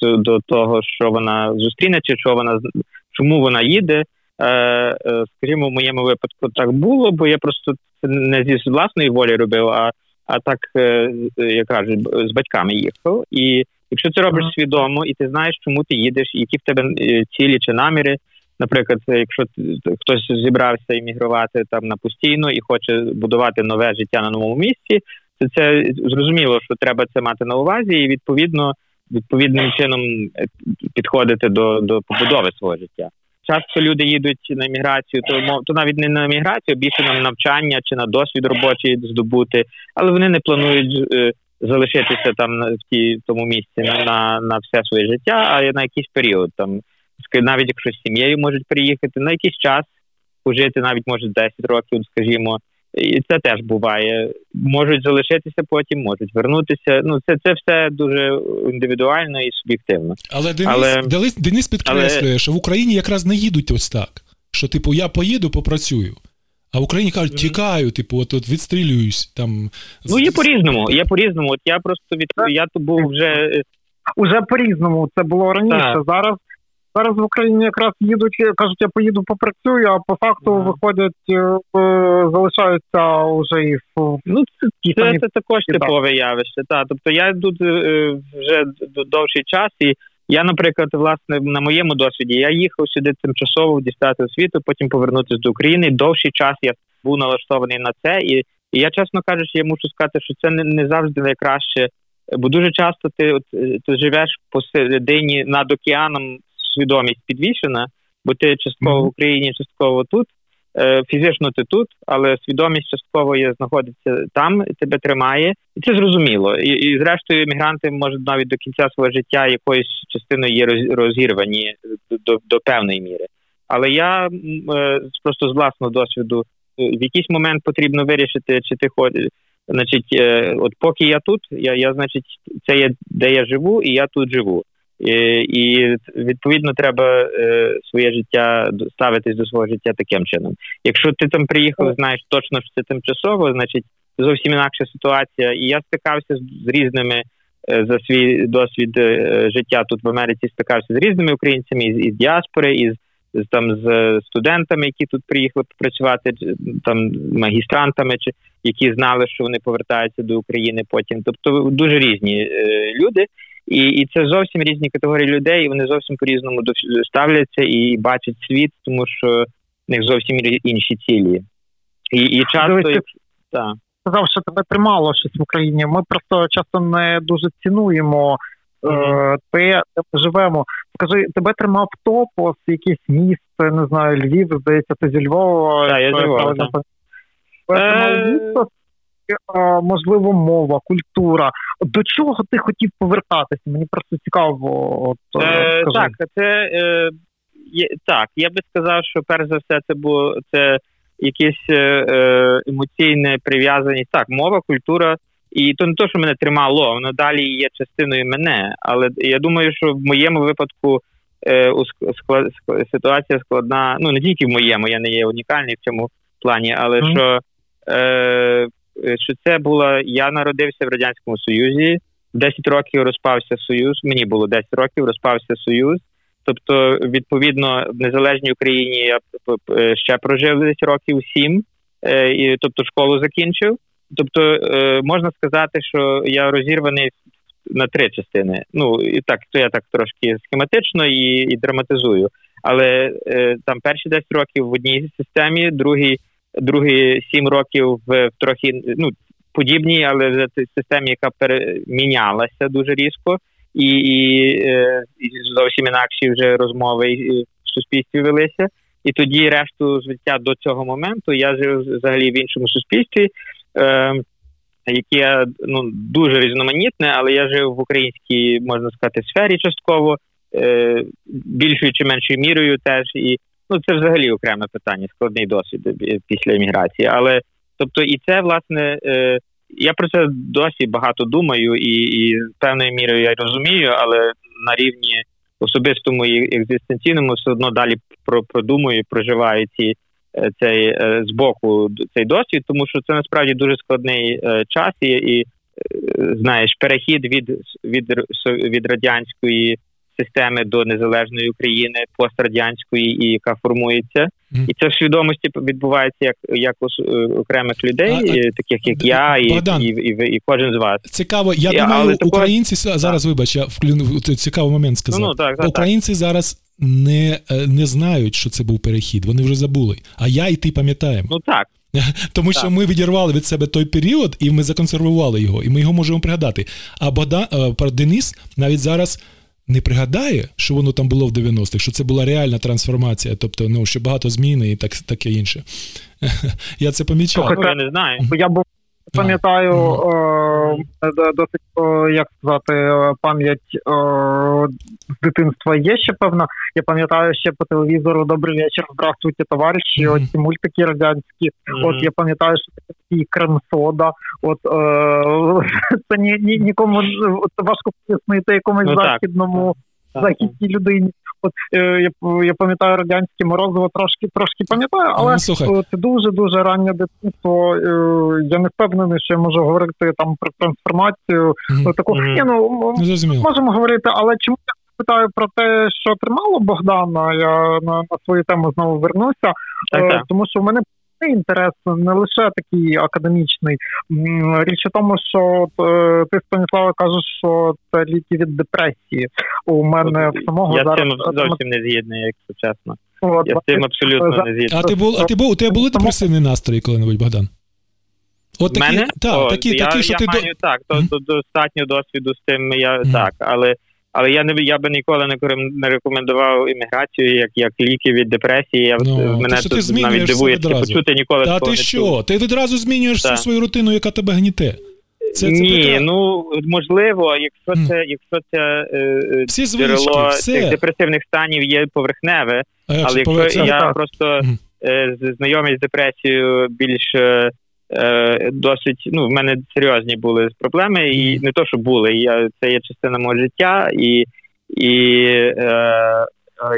до, до того, що вона зустріне, чи що вона, чому вона їде, е, е, скажімо, в моєму випадку так було, бо я просто не зі власної волі робив, а, а так, е, я кажу, з батьками їхав. І якщо ти робиш свідомо, і ти знаєш, чому ти їдеш, які в тебе цілі чи наміри, наприклад, якщо хтось зібрався іммігрувати там на постійно і хоче будувати нове життя на новому місці, то це зрозуміло, що треба це мати на увазі, і відповідно відповідним чином підходити до, до побудови свого життя. Часто люди їдуть на еміграцію, то, то навіть не на еміграцію, більше на навчання чи на досвід робочий здобути, але вони не планують е, залишитися там на в тому місці на, на, на все своє життя, а на якийсь період. Там, навіть якщо з сім'єю можуть приїхати, на якийсь час пожити навіть, може, десять років, скажімо. І це теж буває. Можуть залишитися потім, можуть вернутися. Ну, це, це все дуже індивідуально і суб'єктивно. Але Денис, але, Денис підкреслює, але... що в Україні якраз не їдуть ось так. Що, типу, я поїду, попрацюю. А в Україні кажуть, тікаю, типу, от, от відстрілююсь. Там... Ну, є по-різному. Є по-різному. От я просто від... я тут був вже... Уже по-різному. Це було раніше. Так. Зараз Зараз в Україні якраз їдуть, кажуть, я поїду попрацюю, а по факту yeah. виходять, залишаються вже і... Ну, це, це, це також типове явище, так. Тобто я тут вже довший час, і я, наприклад, власне, на моєму досвіді, я їхав сюди тимчасово дістати освіту, потім повернутися до України. Довший час я був налаштований на це, і, і я, чесно кажучи, я мушу сказати, що це не, не завжди найкраще, бо дуже часто ти, от, ти живеш посередині над океаном, свідомість підвішена, бо ти частково в Україні, частково тут, фізично ти тут, але свідомість частково є, знаходиться там, тебе тримає, і це зрозуміло. І, і зрештою, емігранти можуть навіть до кінця свого життя якоюсь частиною є розірвані до, до, до певної міри. Але я просто з власного досвіду в якийсь момент потрібно вирішити, чи ти ходиш. Значить, от поки я тут, я, я значить, це є де я живу, і я тут живу. І, відповідно, треба своє життя, ставитись до свого життя таким чином. Якщо ти там приїхав, знаєш точно, що це тимчасово, значить, зовсім інакша ситуація. І я стикався з різними, за свій досвід життя тут в Америці, стикався з різними українцями, із, із діаспори, із, там, з студентами, які тут приїхали працювати, там, магістрантами, чи, які знали, що вони повертаються до України потім. Тобто, дуже різні люди. І, і це зовсім різні категорії людей, і вони зовсім по-різному ставляться і бачать світ, тому що в них зовсім інші цілі. І, і часто... Ти та. сказав, що тебе тримало щось в Україні. Ми просто часто не дуже цінуємо mm-hmm. е, те, де ми живемо. Скажи, тебе тримав топос, якийсь міст, не знаю, Львів, здається, ти зі Львова. Так, я зі Львова, так. Тримав можливо, мова, культура. До чого ти хотів повертатися? Мені просто цікаво. От, е, так, це, е, так, я би сказав, що перш за все це було це якесь е, емоційне прив'язаність. Так, мова, культура. І то не те, що мене тримало, воно далі є частиною мене. Але я думаю, що в моєму випадку е, склад, ситуація складна, ну не тільки в моєму, я не є унікальний в цьому плані, але mm. що е, що це було, я народився в Радянському Союзі, десять років розпався Союз, мені було десять років, розпався Союз, тобто, відповідно, в незалежній Україні я ще прожив десь років сім, і, тобто, школу закінчив, тобто, можна сказати, що я розірваний на три частини, ну, і так, то я так трошки схематично і, і драматизую, але там перші десять років в одній системі, другій Другі сім років в трохи ну подібній, але в системі, яка перемінялася дуже різко, і, і, і зовсім інакші вже розмови в суспільстві велися. І тоді решту життя до цього моменту я жив взагалі в іншому суспільстві, е, яке ну дуже різноманітне, але я жив в українській, можна сказати, сфері частково, е, більшою чи меншою мірою теж і. Ну, це взагалі окреме питання, складний досвід після еміграції. Але, тобто, і це, власне, е, я про це досі багато думаю, і, і певною мірою я розумію, але на рівні особистому і екзистенційному все одно далі продумую, проживаю ці, цей, е, з боку цей досвід, тому що це, насправді, дуже складний е, час, і, і, знаєш, перехід від, від, від радянської системи до незалежної України, пострадянської, і яка формується. Mm. І це в свідомості відбувається як, як окремих людей, а, і, таких як я, і, і, і, і кожен з вас. Цікаво, я і, думаю, українці... Також... Зараз, вибач, я вклю... цікавий момент сказав. Ну, ну, так, так, українці так. зараз не, не знають, що це був перехід, вони вже забули. А я і ти пам'ятаємо. Ну так, Тому що ми відірвали від себе той період, і ми законсервували його, і ми його можемо пригадати. А Богдан, а, Денис навіть зараз не пригадає, що воно там було в дев'яностих, що це була реальна трансформація, тобто, ну, що багато змін і так, таке інше. Я це помічав. Хоча я не знаю, я був пам'ятаю, о, досить, о, як сказати, пам'ять о, з дитинства є ще, певно. Я пам'ятаю ще по телевізору «Добрий вечір, здравствуйте, товариші», mm-hmm. оці мультики радянські. Mm-hmm. От я пам'ятаю, що це такий крем-сода. От о, це ні, ні, нікому важко пояснити якомусь ну, західному, так. західній людині. От я, я пам'ятаю радянське морозиво, трошки, трошки пам'ятаю, але ну, це дуже-дуже раннє дитинство. Я не впевнений, що я можу говорити там про трансформацію. Mm-hmm. Таку. Mm-hmm. Ні, ну, ну, можемо говорити, але чому я питаю про те, що тримало Богдана, я на, на свою тему знову вернуся, okay. е, тому що в мене інтерес не лише такий академічний. Річ у тому, що е, ти, Станіславе, кажеш, що це ліки від депресії. У мене от, самого я зараз... Я з цим зовсім не згідний, якщо чесно. От, я з цим абсолютно за... не згідний. А, ти був, а ти був, у тебе були депресивні настрої коли-небудь, Богдан? От такі, мене? Та, О, такі, я, такі, я, що я ти... маю, так, то, mm-hmm. то, то, достатньо досвіду з тим, я, mm-hmm. так, але... Але я не я би ніколи не рекомендував імміграцію як, як ліки від депресії. Я no, мене ти, тут навіть дивує почути ніколи. Та ти що? Чув. Ти відразу змінюєш всю свою рутину, яка тебе гніте. Це, це Ні, прикра... ну, можливо, якщо це, якщо це е, джерело цих депресивних станів є поверхневе, а але якщо поверхневе, я так. просто е, знайомий з депресією більш е, досить, ну, в мене серйозні були проблеми, і не то, що були, я, це є частина мого життя, і, і е,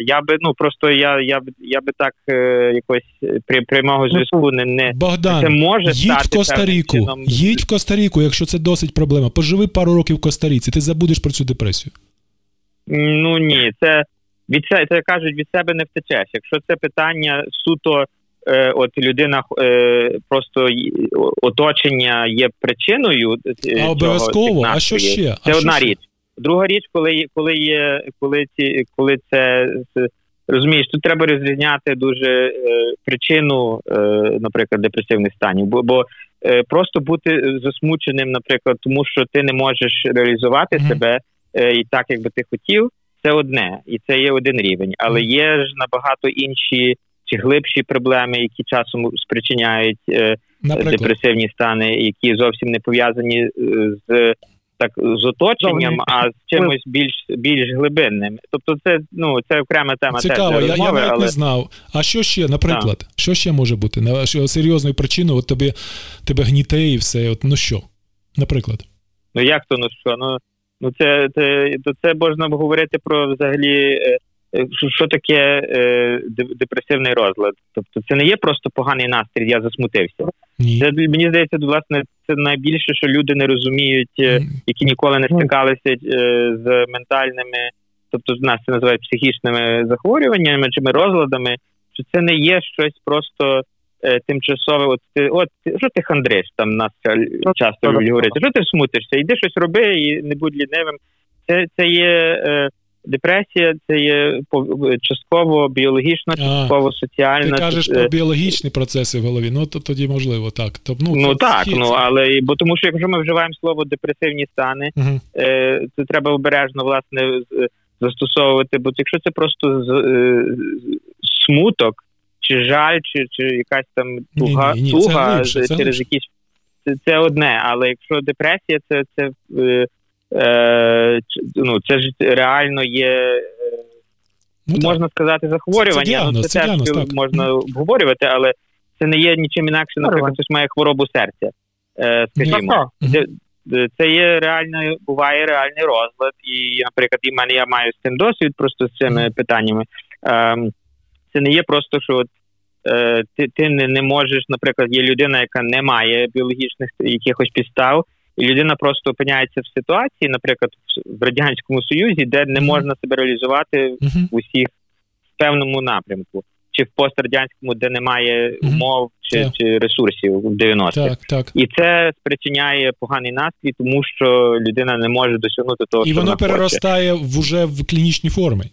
я би, ну, просто я, я, я би так е, якось при прямого зв'язку не, не... Богдан, це може їдь стати, в Коста-Ріку, чином... їдь в Коста-Ріку, якщо це досить проблема, поживи пару років в Коста-Ріці, ти забудеш про цю депресію. Ну, ні, це, від, це кажуть, від себе не втечеш, якщо це питання суто от людина просто оточення є причиною цього. А обов'язково, а що ще? Це а одна річ. Друга річ, коли коли є, коли ці, коли це розумієш, тут треба розрізняти дуже причину, наприклад, депресивних станів, бо, бо просто бути засмученим, наприклад, тому що ти не можеш реалізувати mm-hmm. себе і так, як би ти хотів, це одне, і це є один рівень, але є ж набагато інші чи глибші проблеми, які часом спричиняють е, депресивні стани, які зовсім не пов'язані з так з оточенням, а з чимось більш більш глибинним. Тобто, це ну це окрема тема. Цікаво, теж я, розмови, я навіть але... не знав. А що ще, наприклад, так. що ще може бути? На що серйозною причиною, от тобі тебе гніте і все. От ну що, наприклад? Ну як то ну що? Ну ну це це то це можна говорити про взагалі. Що таке е, депресивний розлад? Тобто це не є просто поганий настрій, я засмутився. Ні. Це, мені здається, власне, це найбільше, що люди не розуміють, е, які ніколи не стикалися е, з ментальними, тобто нас це називають психічними захворюваннями чи розладами, що це не є щось просто е, тимчасове. От ти, от, що ти хандриш, там нас часто говорять, що ти смутишся, йди щось роби і не будь лінивим. Це, це є... Е, Депресія – це є частково біологічна, частково соціальна. Ти кажеш про біологічні процеси в голові, ну то тоді можливо, так. Тоб, ну, ну так, ну але бо тому що якщо ми вживаємо слово депресивні стани, угу. е, то треба обережно, власне, застосовувати, бо якщо це просто з, е, смуток, чи жаль, чи, чи якась там туга, ні, ні, ні, туга ліпше, через ліпше. Якісь… Це, це одне, але якщо депресія – це… це е, Е, ну, це ж реально є, ну, можна сказати, захворювання, це, це, діагноз, це, це діагноз, теж так. можна обговорювати, але це не є нічим інакше, наприклад, хтось має хворобу серця, е, скажімо. Це, це є реально, буває реальний розлад, і, наприклад, і в мене я маю з цим досвід, просто з цими питаннями. Е, це не є просто, що от, е, ти, ти не, не можеш, наприклад, є людина, яка не має біологічних якихось підстав, і людина просто опиняється в ситуації, наприклад, в Радянському Союзі, де не можна себе реалізувати uh-huh. в усіх в певному напрямку. Чи в пострадянському, де немає умов чи, yeah. чи ресурсів в дев'яностих. Так, так. І це спричиняє поганий настрій, тому що людина не може досягнути того, і що вона хоче. І воно переростає в уже в клінічні форми.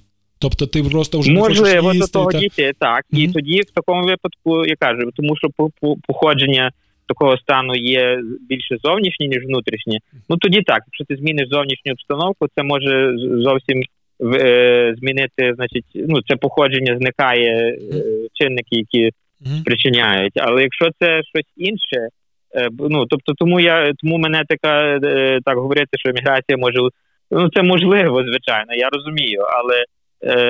Тобто ти просто вже не хочеш їсти. Можливо, дітей, так. Mm-hmm. І тоді в такому випадку, я кажу, тому що походження такого стану є більше зовнішнє, ніж внутрішнє. Ну тоді так, якщо ти зміниш зовнішню обстановку, це може зовсім е, змінити, значить, ну це походження зникає, е, чинники, які mm-hmm. причиняють. Але якщо це щось інше, е, ну тобто тому я, тому мене така, е, так говорити, що еміграція може, ну це можливо, звичайно, я розумію, але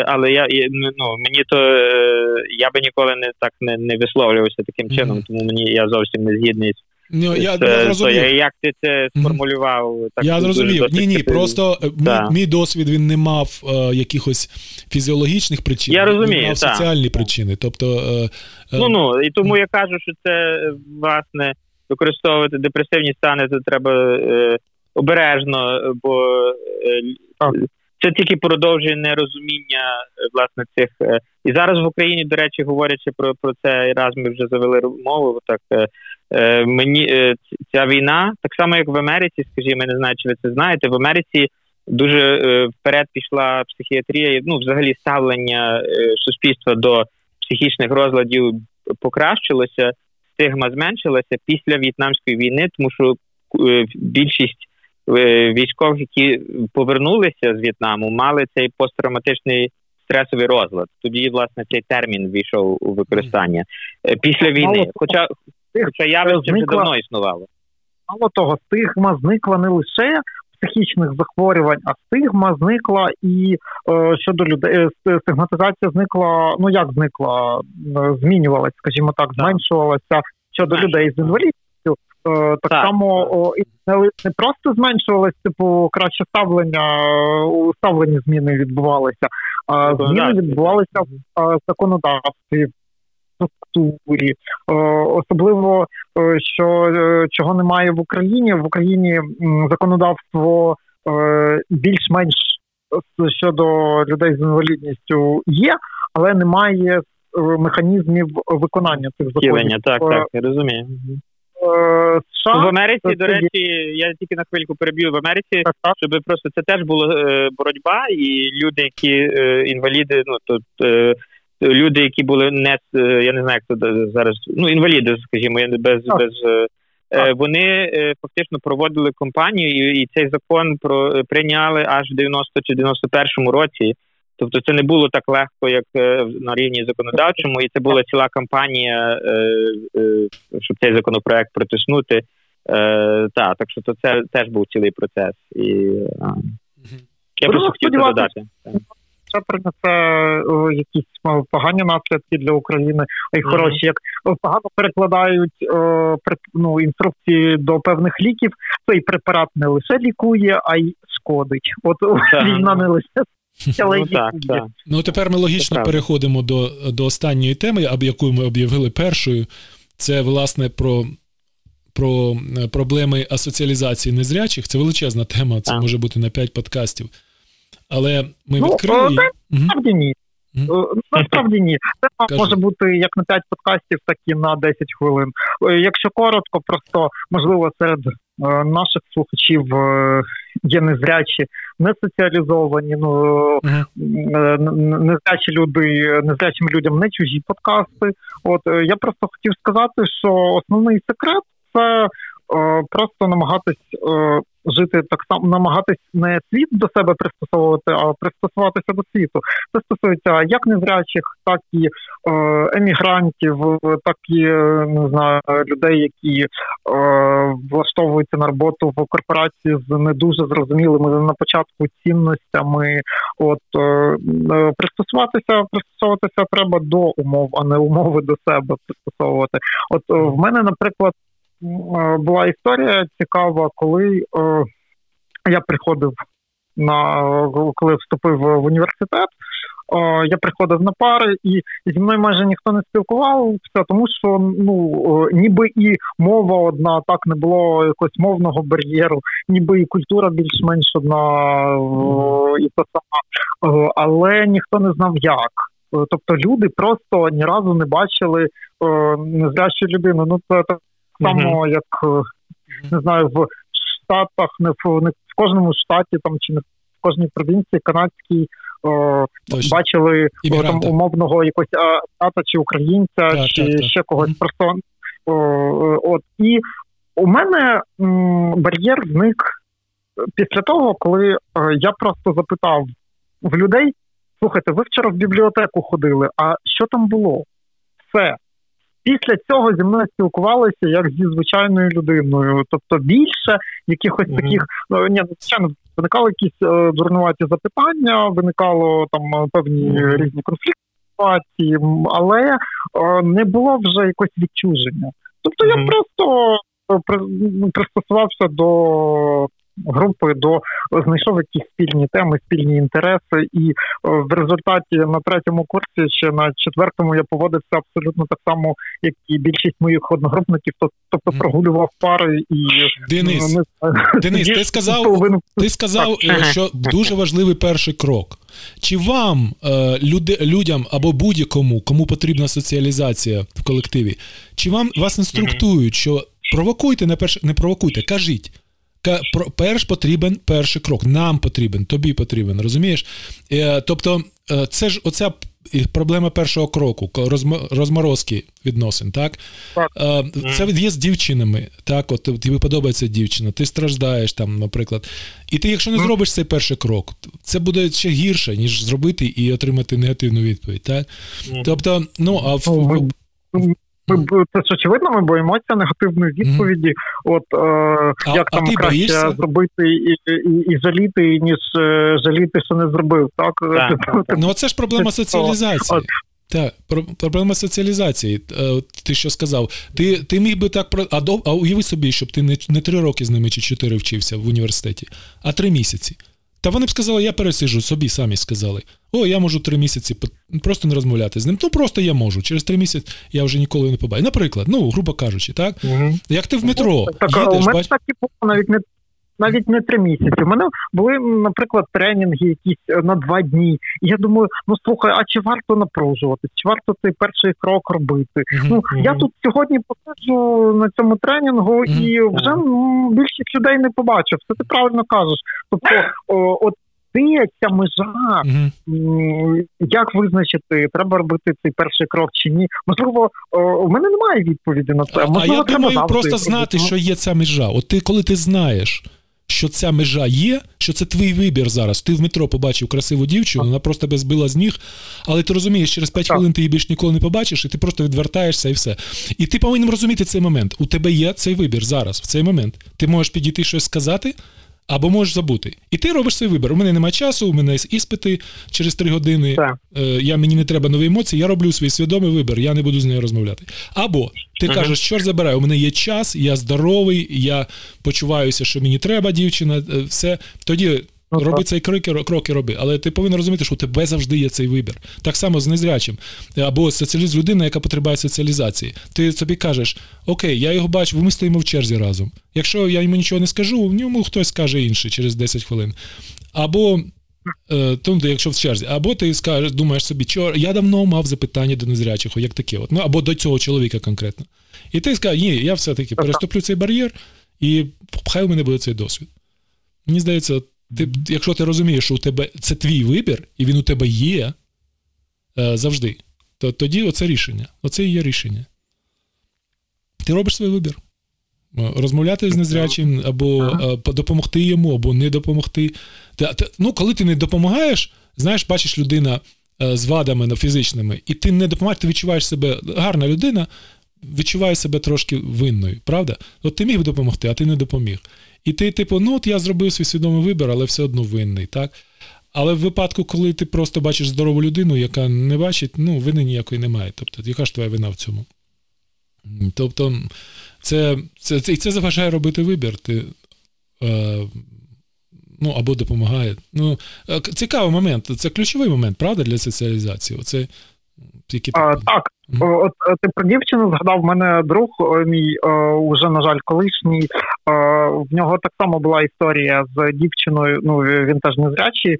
Але я ну мені то я би ніколи не так не, не висловлювався таким mm-hmm. чином, тому мені я зовсім не згідний. Ну, я, я то, як ти це сформулював? Так, я зрозумів. Ні, ні, просто да. мій, мій досвід, він не мав е, якихось фізіологічних причин, я розумію, він мав та. соціальні причини. Тобто, е, е, ну, ну, і тому я кажу, що це, власне, використовувати депресивні стани, це треба е, обережно, бо... Е, Це тільки продовжує нерозуміння, власне, цих... І зараз в Україні, до речі, говорячи про, про це, і раз ми вже завели мову, так, мені ця війна, так само, як в Америці, скажімо, я не знаю, чи ви це знаєте, в Америці дуже вперед пішла психіатрія, ну, взагалі ставлення суспільства до психічних розладів покращилося, стигма зменшилася після В'єтнамської війни, тому що більшість військових, які повернулися з В'єтнаму, мали цей посттравматичний стресовий розлад. Тоді, власне, цей термін війшов у використання після війни. Хоча, хоча явище вже давно існувало. Мало того, стигма зникла не лише психічних захворювань, а стигма зникла і е, щодо людей, стигматизація зникла, ну як зникла, змінювалася, скажімо так, зменшувалася щодо людей з інвалідністю. Так, так само о, і не просто зменшувалося, типу краще ставлення, у ставленні зміни відбувалися, а зміни відбувалися в законодавстві, в структурі. Особливо, що чого немає в Україні, в Україні законодавство більш-менш щодо людей з інвалідністю є, але немає механізмів виконання цих законів. Втілення, так, так, я розумію. США, в Америці, до речі, я тільки на хвильку переб'ю, в Америці, щоб просто це теж була е, боротьба, і люди, які е, інваліди, ну тут е, люди, які були не е, я не знаю, як то зараз, ну інваліди, скажімо, без так. без е, вони е, фактично проводили кампанію, і, і цей закон про прийняли аж в дев'яносто чи дев'яносто першому році. Тобто це не було так легко, як на рівні законодавчому, і це була ціла кампанія, щоб цей законопроект протиснути. Так, так що то це теж був цілий процес. І я просто хотів це додати. Це принесе якісь погані наслідки для України, а й хороші, як багато перекладають ну, інструкції до певних ліків. Цей препарат не лише лікує, а й шкодить. От війна не лише. Ну, так, так. Ну, тепер ми логічно переходимо до, до останньої теми, яку ми об'явили першою. Це, власне, про, про проблеми асоціалізації незрячих. Це величезна тема, це а. може бути на п'ять подкастів. Але ми ну, відкрили... Ну, насправді угу. ні. Насправді угу. ні. Тема Кажу. може бути як на п'ять подкастів, так і на десять хвилин. Якщо коротко, просто, можливо, серед наших слухачів є незрячі, не соціалізовані, ну uh-huh. незрячі люди, незрячим людям не чужі подкасти. От я просто хотів сказати, що основний секрет це е, просто намагатись е, жити так само, намагатись не світ до себе пристосовувати, а пристосуватися до світу. Це стосується як незрячих, так і е, емігрантів, так і не знаю, людей, які е, влаштовуються на роботу в корпорації з не дуже зрозумілими на початку цінностями. От е, пристосуватися, пристосовуватися треба до умов, а не умови до себе пристосовувати. От е, в мене, наприклад, була історія цікава, коли е, я приходив на коли вступив в університет, е, я приходив на пари, і зі мною майже ніхто не спілкувався, тому що ну е, ніби і мова одна, так не було якогось мовного бар'єру, ніби і культура більш-менш одна, е, і та сама, е, але ніхто не знав як. Е, тобто люди просто ні разу не бачили е, незрячу людину. Ну це так. Само, як, не знаю, в Штатах, не в, не в кожному штаті, там, чи не в кожній провінції канадській о, бачили там, умовного якогось тата чи українця, так, чи так, так. ще когось mm-hmm. персон. О, от. І у мене м, бар'єр зник після того, коли о, я просто запитав в людей: слухайте, ви вчора в бібліотеку ходили, а що там було? Все. Після цього зі мною спілкувалися як зі звичайною людиною. Тобто більше якихось mm-hmm. таких... Ні, звичайно, виникали якісь е, дурнуваті запитання, виникало там певні mm-hmm. різні конфлікти, ситуації, але е, не було вже якогось відчуження. Тобто mm-hmm. я просто при, пристосувався до... групи, до знайшов якісь спільні теми, спільні інтереси, і о, в результаті на третьому курсі, ще на четвертому, я поводився абсолютно так само, як і більшість моїх одногрупників, тобто прогулював пари і... Денис, ну, не... Денис, ти сказав, ти сказав, що дуже важливий перший крок. Чи вам, люди, людям або будь-якому, кому потрібна соціалізація в колективі, чи вам вас інструктують, що провокуйте, не, перш... не провокуйте, кажіть, перш потрібен перший крок. Нам потрібен, тобі потрібен, розумієш? Тобто, це ж оця проблема першого кроку, розморозки відносин, так? Це є з дівчинами, так? От тобі подобається дівчина, ти страждаєш там, наприклад. І ти, якщо не зробиш цей перший крок, це буде ще гірше, ніж зробити і отримати негативну відповідь, так? Тобто, ну, а в... Ми, це ж очевидно, ми боїмося негативної відповіді, mm-hmm. от е, а, як а там краще боїшся? Зробити і, і, і жаліти, ніж жаліти, що не зробив, так? так. Ну, це ж проблема соціалізації. От. Так, проблема соціалізації, ти що сказав. Ти, ти міг би так, а, дов, а уяви собі, щоб ти не, не три роки з ними чи чотири вчився в університеті, а три місяці. Та вони б сказали, я пересиджу, собі самі сказали. О, я можу три місяці просто не розмовляти з ним. Ну, просто я можу. Через три місяці я вже ніколи не побачу. Наприклад, ну, грубо кажучи, так? Угу. Як ти в метро так, їдеш, бачиш? У мене так і було навіть не, навіть не три місяці. У мене були, наприклад, тренінги якісь на два дні. І я думаю, ну, слухай, а чи варто напружуватись? Чи варто цей перший крок робити? Угу. Ну, я тут сьогодні покажу на цьому тренінгу, угу. і вже більшість людей не побачив. Все ти правильно кажеш. Тобто, о, от ця межа, mm-hmm. як визначити, треба робити цей перший крок чи ні. Можливо, у мене немає відповіді на це. Можливо, а я думаю, просто знати, що є ця межа. От ти, коли ти знаєш, що ця межа є, що це твій вибір зараз. Ти в метро побачив красиву дівчину, вона просто тебе збила з ніг, але ти розумієш, через п'ять хвилин ти її більш ніколи не побачиш, і ти просто відвертаєшся і все. І ти повинен розуміти цей момент. У тебе є цей вибір зараз, в цей момент. Ти можеш підійти щось сказати, або можеш забути. І ти робиш свій вибір. У мене немає часу, у мене іспити через три години, е, я, мені не треба нові емоції, я роблю свій свідомий вибір, я не буду з нею розмовляти. Або ти ага. кажеш, що ж забираю, у мене є час, я здоровий, я почуваюся, що мені треба, дівчина, все. Тоді ага. роби цей крок, крок і роби. Але ти повинен розуміти, що у тебе завжди є цей вибір. Так само з незрячим. Або соціаліз людина, яка потребує соціалізації. Ти собі кажеш, окей, я його бачу, ми стоїмо в черзі разом. Якщо я йому нічого не скажу, в ньому хтось скаже інший через десять хвилин. Або, е, то, якщо в черзі, або ти скажеш, думаєш собі, чор, я давно мав запитання до незрячих, як таке, от. Ну, або до цього чоловіка конкретно. І ти скажеш, ні, я все-таки переступлю цей бар'єр, і хай у мене буде цей досвід. Мені здається, ти, якщо ти розумієш, що у тебе це твій вибір, і він у тебе є е, завжди, то тоді оце рішення. Оце і є рішення. Ти робиш свій вибір. Розмовляти з незрячим, або ага. допомогти йому, або не допомогти. Ну, коли ти не допомагаєш, знаєш, бачиш людина з вадами фізичними, і ти не допомагаєш, ти відчуваєш себе, гарна людина, відчуває себе трошки винною, правда? От ти міг допомогти, а ти не допоміг. І ти, типу, ну, от я зробив свій свідомий вибір, але все одно винний, так? Але в випадку, коли ти просто бачиш здорову людину, яка не бачить, ну, вини ніякої немає. Тобто, яка ж твоя вина в цьому? Тобто, це, це, це, і це заважає робити вибір. Ти, е, ну, або допомагає. Ну, цікавий момент. Це ключовий момент, правда, для соціалізації? Оце, які... а, так. Mm-hmm. От ти про дівчину згадав, мене друг мій, уже, на жаль, колишній, в нього так само була історія з дівчиною, ну, він теж незрячий,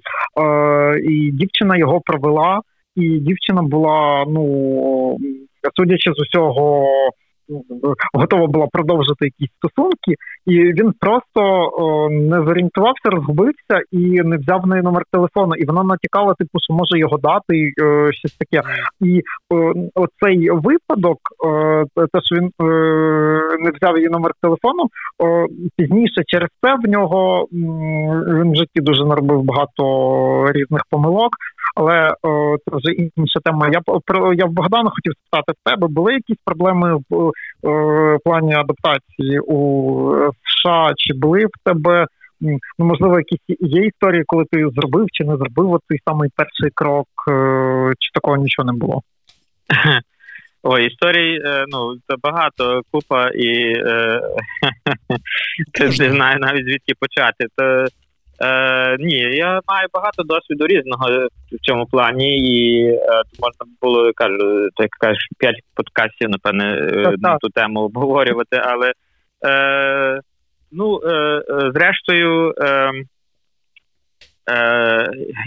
і дівчина його провела, і дівчина була, ну, судячи з усього, готова була продовжити якісь стосунки, і він просто о, не зорієнтувався, розгубився і не взяв в неї номер телефону. І вона натякала, типу, що може його дати, і, о, щось таке. І о, оцей випадок, о, те, що він о, не взяв її номер телефону, о, пізніше через це в нього, він в житті дуже наробив багато різних помилок. Але о, це вже інша тема. Я про я в Богдана хотів спитати в тебе. Були якісь проблеми в о, плані адаптації у США? Чи були в тебе, ну, можливо, якісь є історії, коли ти зробив чи не зробив цей самий перший крок? Чи такого нічого не було? Ой, історій, ну, це багато, купа, і ти не знаю навіть звідки почати. То Е, ні, я маю багато досвіду різного в цьому плані, і е, можна було, кажу, так кажеш, п'ять подкастів, напевне, е, на ту тему обговорювати, але е, ну, е, зрештою, е, е,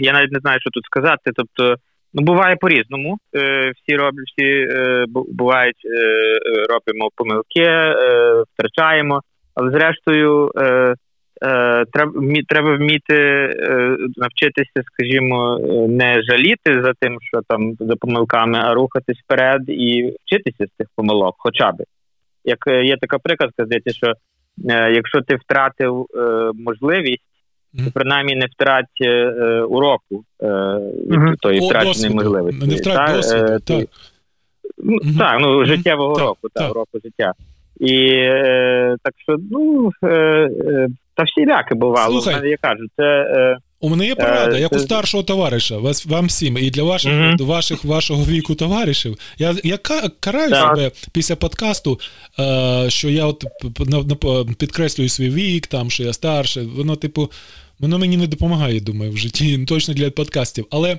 я навіть не знаю, що тут сказати, тобто, ну, буває по-різному, е, всі роблять, всі е, бувають, е, робимо помилки, е, втрачаємо, але зрештою, е, Треба, треба вміти навчитися, скажімо, не жаліти за тим, що там за помилками, а рухатись вперед і вчитися з цих помилок, хоча б. Як є така приказка, здається, що якщо ти втратив можливість, то принаймні не втрать уроку від тої втраченої можливості. Не втрать досвіду, так. Так, ну, життєвого року, так, уроку життя. І так що, ну, та всіляки бувало. Слухай, я кажу, це, е, у мене є порада, е, як це... у старшого товариша, вас, вам всім, і для ваших, mm-hmm. ваших, вашого віку товаришів. Я, я караю так. себе після подкасту, е, що я от підкреслюю свій вік, там, що я старший. Воно, типу, воно мені не допомагає, думаю, в житті, точно для подкастів. Але,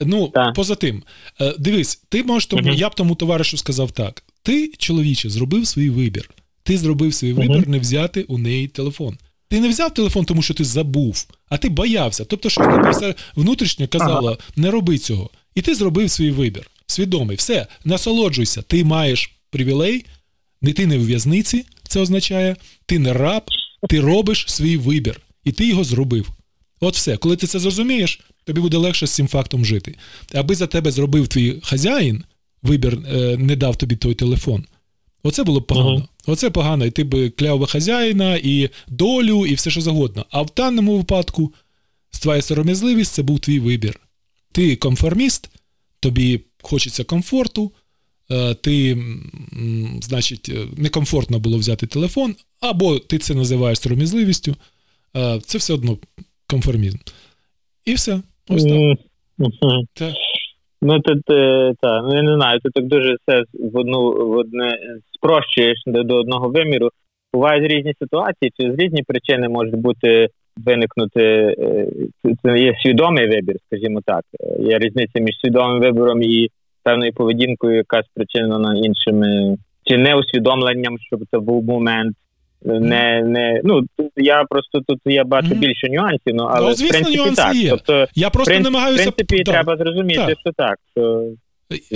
ну, так. поза тим, е, дивись, ти можеш, тому, mm-hmm. я б тому товаришу сказав так. Ти, чоловіче, зробив свій вибір. Ти зробив свій mm-hmm. вибір не взяти у неї телефон. Ти не взяв телефон, тому що ти забув, а ти боявся. Тобто, що тобі внутрішньо казало, ага. не роби цього. І ти зробив свій вибір. Свідомий. Все, насолоджуйся. Ти маєш привілей, ти не в в'язниці, це означає, ти не раб, ти робиш свій вибір. І ти його зробив. От все. Коли ти це зрозумієш, тобі буде легше з цим фактом жити. Аби за тебе зробив твій хазяїн, вибір не дав тобі той телефон, оце було б погано. Ага. Оце погано, і ти б кляв би хазяїна, і долю, і все, що завгодно. А в даному випадку твоя сором'язливість – це був твій вибір. Ти конформіст, тобі хочеться комфорту, ти, значить, некомфортно було взяти телефон, або ти це називаєш сором'язливістю, це все одно конформізм. І все. Ось так. Так. Ну, тут, та, ну, я не знаю, ти так дуже все в одну, в одне спрощуєш до, до одного виміру. Бувають різні ситуації, чи з різні причини можуть бути виникнути, це є свідомий вибір, скажімо так. Є різниця між свідомим вибором і певною поведінкою, яка спричинена іншими, чи неусвідомленням, щоб це був момент. Не, не, ну, я просто тут я бачу mm-hmm. більше нюансів, ну, але ну, звісно, в принципі так. Є. Тобто, я просто принцип, намагаюся... В принципі, да. треба зрозуміти, так. що так, що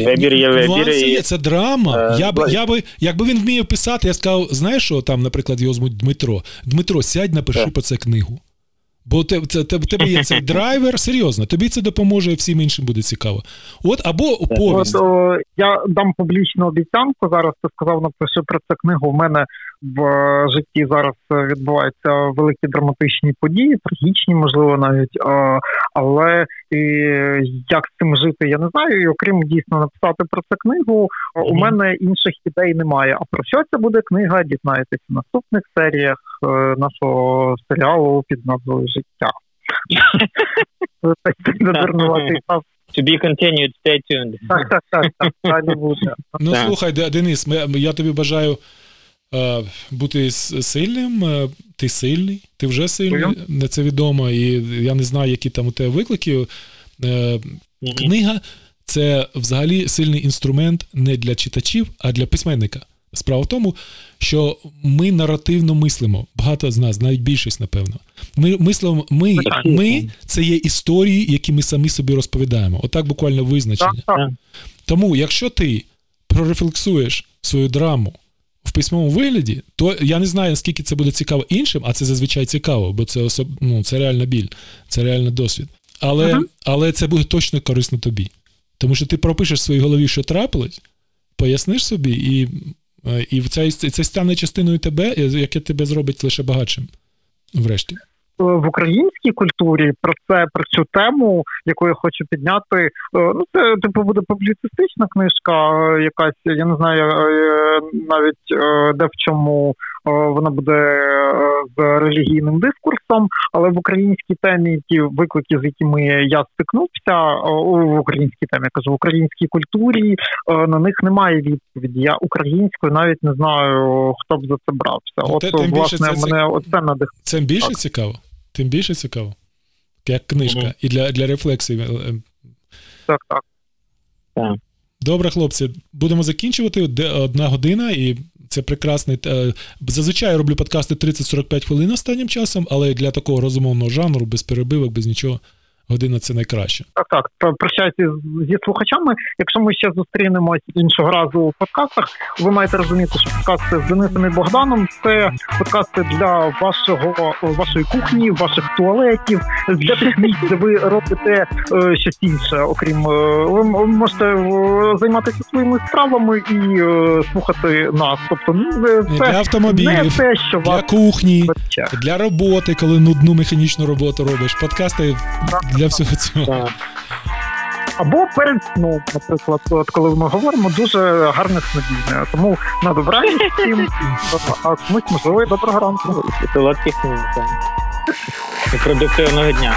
вибір є вибір. Нюанси є, це драма. Е, я б, я б, якби він вмів писати, я сказав, знаєш, що там, наприклад, його звуть Дмитро. Дмитро, сядь, напиши так. про це книгу. Бо те, те, те, тебе є цей драйвер, серйозно, тобі це допоможе, всім іншим буде цікаво. От, або повість. Я дам публічну обіцянку, зараз ти сказав, напишу про це книгу, у мене в житті зараз відбуваються великі драматичні події, трагічні, можливо, навіть, але як з цим жити, я не знаю, і окрім, дійсно, написати про це книгу, у мене інших ідей немає. А про що це буде книга, дізнаєтесь в наступних серіях нашого серіалу під назвою «Життя». To be continued, stay tuned. Так, так, так, так, так, буде. Ну, слухай, Денис, я тобі бажаю бути сильним, ти сильний, ти вже сильний, це відомо, і я не знаю, які там у тебе виклики. Книга – це взагалі сильний інструмент не для читачів, а для письменника. Справа в тому, що ми наративно мислимо. Багато з нас, навіть більшість, напевно. Ми мислимо, ми, ми це є історії, які ми самі собі розповідаємо. Отак буквально визначення. Тому, якщо ти прорефлексуєш свою драму, письмовому вигляді, то я не знаю, наскільки це буде цікаво іншим, а це зазвичай цікаво, бо це особ... ну, це реальна біль, це реальний досвід. Але, ага. але це буде точно корисно тобі. Тому що ти пропишеш в своїй голові, що трапилось, поясниш собі, і, і це, це стане частиною тебе, яке тебе зробить лише багатшим, врешті. В українській культурі про це, про цю тему, яку я хочу підняти, ну це типу буде публіцистична книжка якась, я не знаю навіть де в чому вона буде з релігійним дискурсом, але в українській темі ті виклики, з якими я стикнувся, в українській темі, я кажу, в українській культурі, на них немає відповіді. Я українською навіть не знаю, хто б за це брався. От, Тем власне, більше це, мене оце надих... Це більше так. цікаво? Тим більше цікаво, як книжка, mm-hmm. і для, для рефлексії. Так, так. Добре, хлопці, будемо закінчувати, де одна година, і це прекрасний... Зазвичай я роблю подкасти тридцять-сорок п'ять хвилин останнім часом, але для такого розумовного жанру, без перебивок, без нічого, година – це найкраще. Так, так, прощайтеся зі слухачами. Якщо ми ще зустрінемось іншого разу у подкастах, ви маєте розуміти, що подкасти з Денисом і Богданом – це подкасти для вашого, вашої кухні, ваших туалетів, для тих місць, де ви робите е, щось інше. Окрім, е, ви можете займатися своїми справами і е, слухати нас. Тобто, це для автомобілів, не те, що для вас... кухні, для роботи, коли нудну механічну роботу робиш. Подкасти – для всього цього. Так. Або перед сном, наприклад, от коли ми говоримо, дуже гарне снодійне. Тому на добраніч всім, а комусь, можливо, і доброго ранку. Солодких снів. Продуктивного дня.